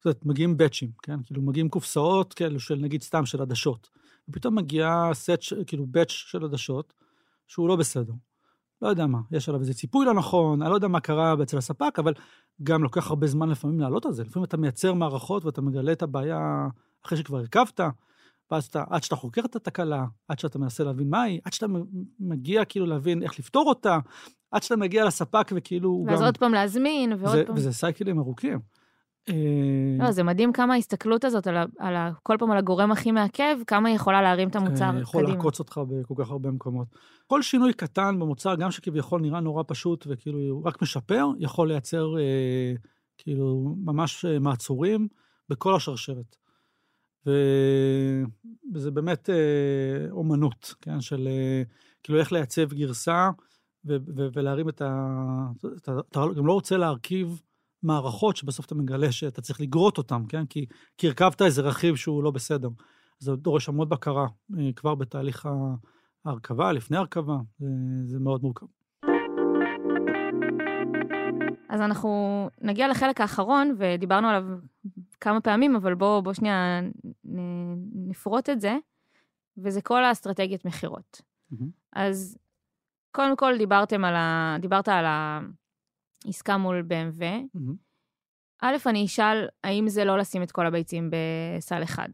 זאת, מגיעים בצ'ים, כן? כאילו מגיעים קופסאות, כאילו של נגיד סתם של עדשות, ופתאום מגיע סט, כאילו בצ' של עדשות, שהוא לא בסדר. לא יודע מה, יש עליו איזה ציפוי לא נכון, אני לא יודע מה קרה אצל הספק, אבל גם לוקח הרבה זמן לפעמים לעלות על זה. לפעמים אתה מייצר מערכות ואתה מגלה את הבעיה אחרי שכבר הרכבת, ואז עד שאתה חוקר את התקלה, עד שאתה מנסה להבין מהי, עד שאתה מגיע כאילו להבין איך לפתור אותה, עד שאתה מגיע לספק וכאילו... ואז עוד פעם להזמין ועוד פעם... וזה סייקלים ארוכים. לא, זה מדהים כמה ההסתכלות הזאת כל פעם על הגורם הכי מעכב, כמה היא יכולה להרים את המוצר קדימה. יכול להקוץ אותך בכל כך הרבה מקומות. כל שינוי קטן במוצר, גם שכביכול נראה נורא פשוט וכאילו רק משפר, יכול לייצר כאילו ממש מעצורים בכל השרשרת. וזה באמת אומנות, כן, של כאילו איך לייצב גרסה ולהרים את ה... אתה גם לא רוצה להרכיב מערכות שבסוף אתה מגלה שאתה צריך לגרות אותם, כן, כי הרכבת איזה רכיב שהוא לא בסדר. זה דורש עמוד בקרה כבר בתהליך ההרכבה, לפני ההרכבה, זה מאוד מורכב. אז אנחנו נגיע לחלק האחרון, ודיברנו עליו כמה פעמים, אבל בואו שנייה נפרוט את זה, וזה כל האסטרטגיית מחירות. אז קודם כל דיברת על העסקה מול BMW. א', אני אשאל, האם זה לא לשים את כל הביצים בסל אחד?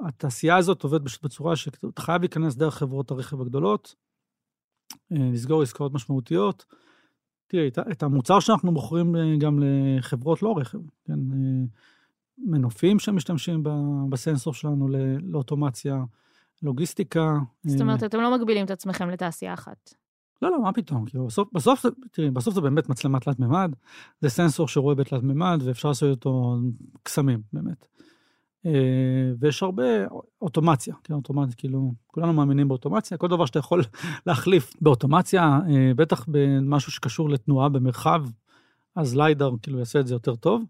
התעשייה הזאת עובדת בצורה שאתה חייב להיכנס דרך חברות הרכב הגדולות, לסגור עסקאות משמעותיות, תראי, את המוצר שאנחנו מוכרים גם לחברות לא רכב, כן, מנופים שמשתמשים בסנסור שלנו לאוטומציה, לוגיסטיקה. זאת אומרת, אתם לא מגבילים את עצמכם לתעשייה אחת. לא, מה פתאום? בסוף זה באמת מצלמת תלת ממד, זה סנסור שרואה בתלת ממד, ואפשר לעשות אותו קסמים, באמת. ויש הרבה אוטומציה, כאילו, כולנו מאמינים באוטומציה, כל דבר שאתה יכול להחליף באוטומציה, בטח במשהו שקשור לתנועה במרחב, אז ליידר כאילו יעשה את זה יותר טוב,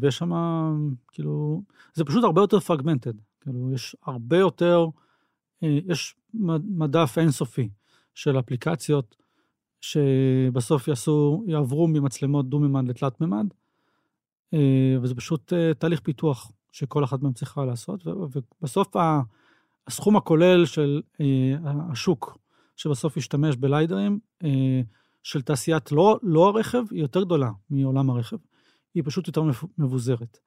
ויש שם כאילו, זה פשוט הרבה יותר פרגמנטד, כאילו יש הרבה יותר, יש מדף אינסופי של אפליקציות, שבסוף יעברו ממצלמות דו-ממד לתלת ממד, וזה פשוט תהליך פיתוח שכל אחת מהם צריכה לעשות, ובסוף הסכום הכולל של השוק, שבסוף ישתמש בליידרים, של תעשיית לא הרכב, היא יותר גדולה מעולם הרכב, היא פשוט יותר מבוזרת.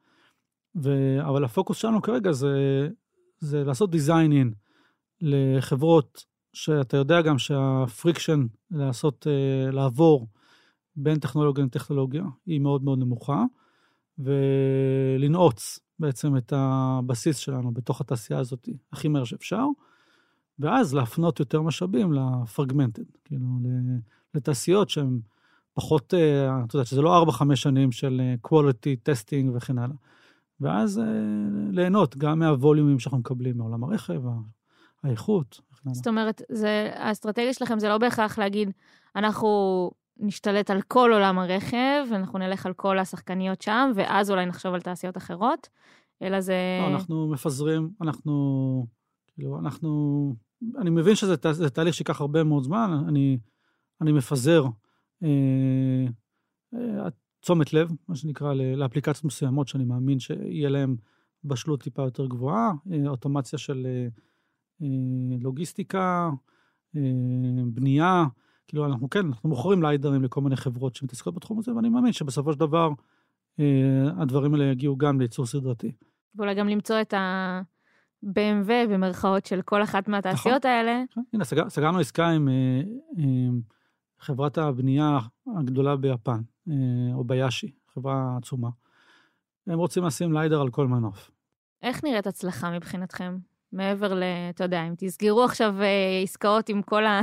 אבל הפוקוס שלנו כרגע זה לעשות דיזיין אין לחברות, שאתה יודע גם שהפריקשן לעבור בין טכנולוגיה לטכנולוגיה, היא מאוד מאוד נמוכה, ולנעוץ בעצם את הבסיס שלנו בתוך התעשייה הזאת, הכי מהר שאפשר, ואז להפנות יותר משאבים לפרגמנטד, כאילו לתעשיות שהן פחות, את יודעת, שזה לא 4-5 שנים של quality testing וכן הלאה, ואז ליהנות גם מהווליומים שאנחנו מקבלים מעולם הרכב, האיכות. זאת אומרת, האסטרטגיה שלכם זה לא בהכרח להגיד, אנחנו... נשתלט על כל עולם הרכב, ואנחנו נלך על כל השחקניות שם, ואז אולי נחשוב על תעשיות אחרות, אלא זה... לא, אנחנו מפזרים, אנחנו... אני מבין שזה תהליך שיקח הרבה מאוד זמן, אני מפזר תשומת לב, מה שנקרא, לאפליקציות מסוימות, שאני מאמין שיהיה להם בשלות טיפה יותר גבוהה, אוטומציה של לוגיסטיקה, בנייה, כאילו אנחנו מוכרים ליידרים לכל מיני חברות שמתעסקות בתחום הזה, ואני מאמין שבסופו של דבר הדברים האלה יגיעו גם לייצור סדרתי. ואולי גם למצוא את ה-BMW במרכאות של כל אחת מהתעשיות האלה. הנה, סגרנו עסקה עם חברת הבנייה הגדולה ביפן, או ביישי, חברה עצומה, הם רוצים לשים ליידר על כל מנוף. איך נראית הצלחה מבחינתכם? מעבר אתה יודע, אם תסגרו עכשיו עסקאות עם כל ה...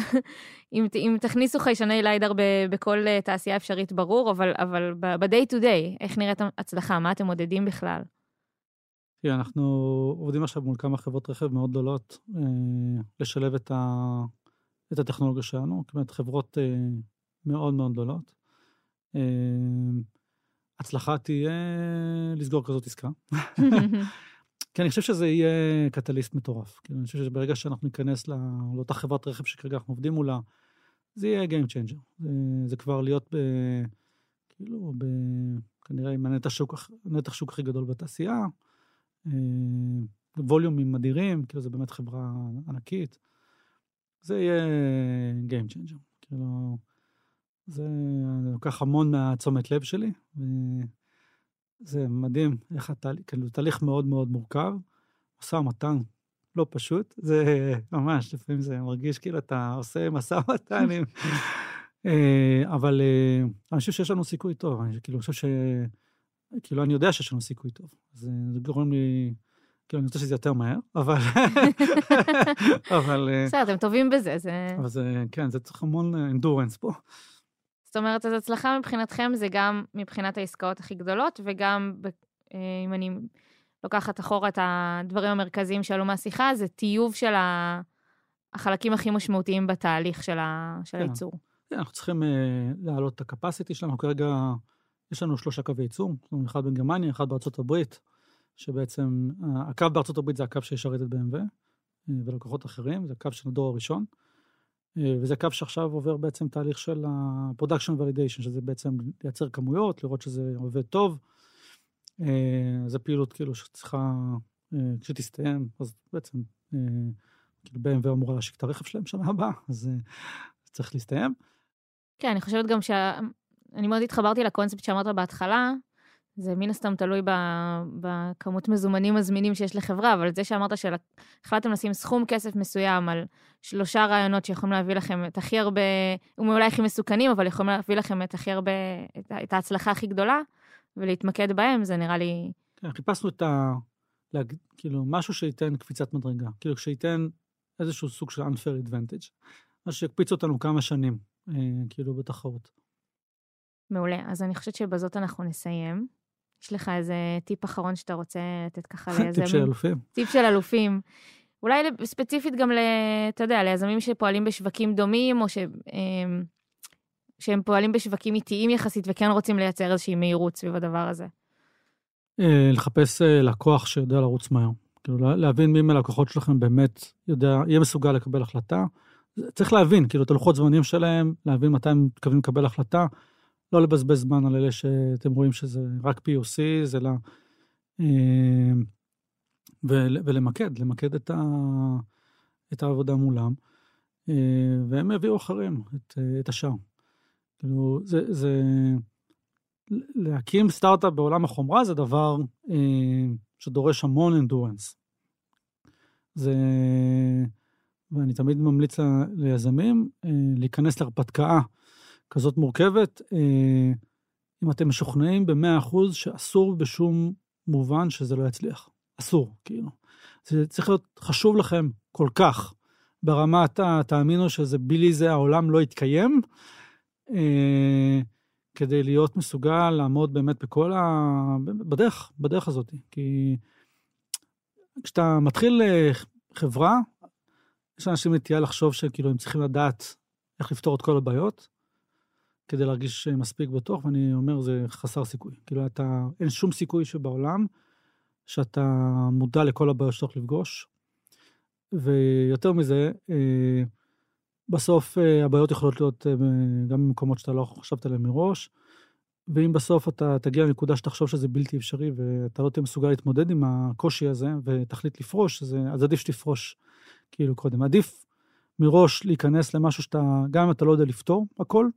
אם תכניסו חיישני ליידר בכל תעשייה אפשרית ברור, אבל ב-day to day, איך נראית הצלחה? מה אתם מודדים בכלל? תראה, אנחנו עובדים עכשיו מול כמה חברות רכב מאוד גדולות, לשלב את הטכנולוגיה שלנו, כמעט חברות מאוד מאוד גדולות. הצלחה תהיה לסגור כזאת עסקה. כי אני חושב שזה יהיה קטליסט מטורף. כי אני חושב שברגע שאנחנו ניכנס לאותה חברת רכב שכרגע אנחנו עובדים מולה, זה יהיה game changer. זה כבר להיות כאילו, כנראה עם הנתח שוק הכי גדול בתעשייה, ווליומים מדהימים, כאילו זה באמת חברה ענקית. זה יהיה game changer. כאילו, זה לוקח המון מהצומת לב שלי, זה מדהים, איך התהליך, כאילו, תהליך מאוד מאוד מורכב, משא ומתן, לא פשוט, זה ממש, לפעמים זה מרגיש כאילו אתה עושה משא ומתנים, אבל אני חושב שיש לנו סיכוי טוב, אני כאילו חושב ש... כאילו, אני יודע שיש לנו סיכוי טוב, זה גורם לי... כאילו, אני רוצה שזה יותר מהר, אבל... בסדר, אתם טובים בזה, זה... אבל זה, כן, זה צריך המון endurance פה. זאת אומרת, אז הצלחה מבחינתכם זה גם מבחינת העסקאות הכי גדולות, וגם, אם אני לוקחת אחורה את הדברים המרכזיים שעלו מהשיחה, זה טיוב של החלקים הכי משמעותיים בתהליך של הייצור. כן, אנחנו צריכים להעלות את הקפסיטי שלנו. כרגע יש לנו 3 קווי ייצור, אחד בגרמניה, אחד בארצות הברית, שבעצם הקו בארצות הברית זה הקו שישרת את BMW, ולקוחות אחרים, זה הקו של הדור הראשון. וזה קו שעכשיו עובר בעצם תהליך של ה-production validation, שזה בעצם לייצר כמויות, לראות שזה עובד טוב. זה פעילות כאילו שצריכה, כשתסתיים, אז בעצם, כאילו BMW אמורה להשיק את הרכב שלהם שנה הבאה, אז צריך להסתיים. כן, אני חושבת גם אני מאוד התחברתי לקונספט שאמרת בהתחלה, זה מן הסתם תלוי בכמות מזומנים מזמינים שיש לחברה, אבל זה שאמרת שהחלטתם לשים סכום כסף מסוים על 3 רעיונות שיכולים להביא לכם את הכי הרבה, ואולי הכי מסוכנים, אבל יכולים להביא לכם את הכי הרבה, את ההצלחה הכי גדולה, ולהתמקד בהם, זה נראה לי... כן, חיפשנו כאילו, משהו שייתן קפיצת מדרגה, כאילו, שייתן איזשהו סוג של unfair advantage, משהו שיקפיץ אותנו כמה שנים, כאילו, בתחרות. מעולה, אז אני חושבת שבזאת אנחנו נסיים. יש לך איזה טיפ אחרון שאתה רוצה לתת ככה ליזמים? טיפ של אלופים. טיפ של אלופים. אולי ספציפית גם, אתה יודע, ליזמים שפועלים בשווקים דומים, או שהם פועלים בשווקים איטיים יחסית, וכן רוצים לייצר איזושהי מהירות סביב הדבר הזה. לחפש לקוח שיודע לרוץ מהר. כאילו, להבין מי מהלקוחות שלכם באמת יודע, יהיה מסוגל לקבל החלטה. צריך להבין, כאילו, את הלוחות זמנים שלהם, להבין מתי הם מתכוונים לקבל החלטה. לא לבזבז זמן על אלה שאתם רואים שזה רק POC, זה לא... ולמקד את העבודה מולם, והם הביאו אחרים את השאר. כאילו, זה... להקים סטארט-אפ בעולם החומרה זה דבר שדורש המון אנדורנס. זה... ואני תמיד ממליץ ליזמים להיכנס להרפתקה, כזאת מורכבת, אם אתם משוכנעים ב-100% שאסור בשום מובן שזה לא יצליח. אסור, כאילו. זה צריך להיות חשוב לכם כל כך, ברמה תאמינו שזה בלי זה העולם לא יתקיים, כדי להיות מסוגל לעמוד באמת בכל בדרך הזאת. כי כשאתה מתחיל חברה, יש אנשים נטייה לחשוב שכאילו הם צריכים לדעת איך לפתור את כל הבעיות, כדי להרגיש מספיק בטוח, ואני אומר, זה חסר סיכוי. כאילו, אין שום סיכוי שבעולם, שאתה מודע לכל הבעיות שצריך לפגוש, ויותר מזה, בסוף הבעיות יכולות להיות גם במקומות שאתה לא חשבת עליהן מראש, ואם בסוף אתה תגיע לנקודה שתחשוב שזה בלתי אפשרי, ואתה לא תהיה מסוגל להתמודד עם הקושי הזה, ותחליט לפרוש, אז עדיף שתפרוש, כאילו קודם. עדיף מראש להיכנס למשהו שאתה, גם אם אתה לא יודע לפתור הכל,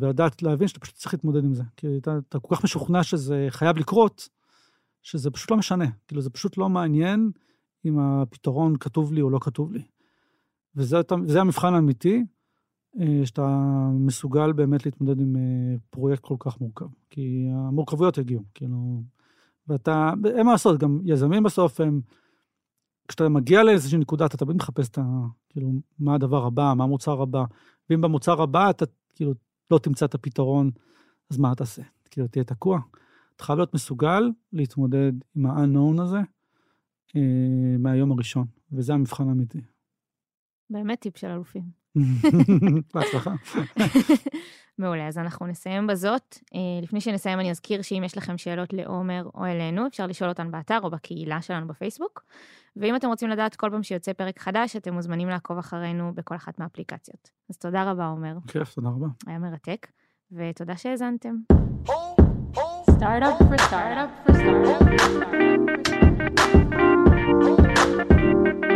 ולדעת להבין שאתה פשוט צריך להתמודד עם זה, כי אתה כל כך משוכנע שזה חייב לקרות, שזה פשוט לא משנה, כאילו זה פשוט לא מעניין אם הפתרון כתוב לי או לא כתוב לי, וזה המבחן האמיתי, שאתה מסוגל באמת להתמודד עם פרויקט כל כך מורכב, כי המורכבויות הגיעו, כאילו, ואתה, אין מה לעשות, גם יזמים בסוף הם, כשאתה מגיע לאיזושהי נקודה, אתה תמיד מחפש את, כאילו, מה הדבר הבא, מה המוצר הבא, ואם במוצר הבא, אתה, כאילו, לא תמצא את הפתרון, אז מה אתה עושה? כאילו, תהיה תקוע. אתה חייב להיות מסוגל להתמודד עם ה-unknown הזה, מהיום הראשון, וזה המבחן האמיתי. באמת טיפ של אלופים. בהצלחה. מעולה, אז אנחנו נסיים בזאת. לפני שנסיים אני אזכיר שאם יש לכם שאלות לעומר או אלינו, אפשר לשאול אותן באתר או בקהילה שלנו בפייסבוק, ואם אתם רוצים לדעת כל פעם שיוצא פרק חדש, אתם מוזמנים לעקוב אחרינו בכל אחת מהאפליקציות. אז תודה רבה עומר. כיף, תודה רבה. היה מרתק, ותודה שהאזנתם. Startup for startup for startup.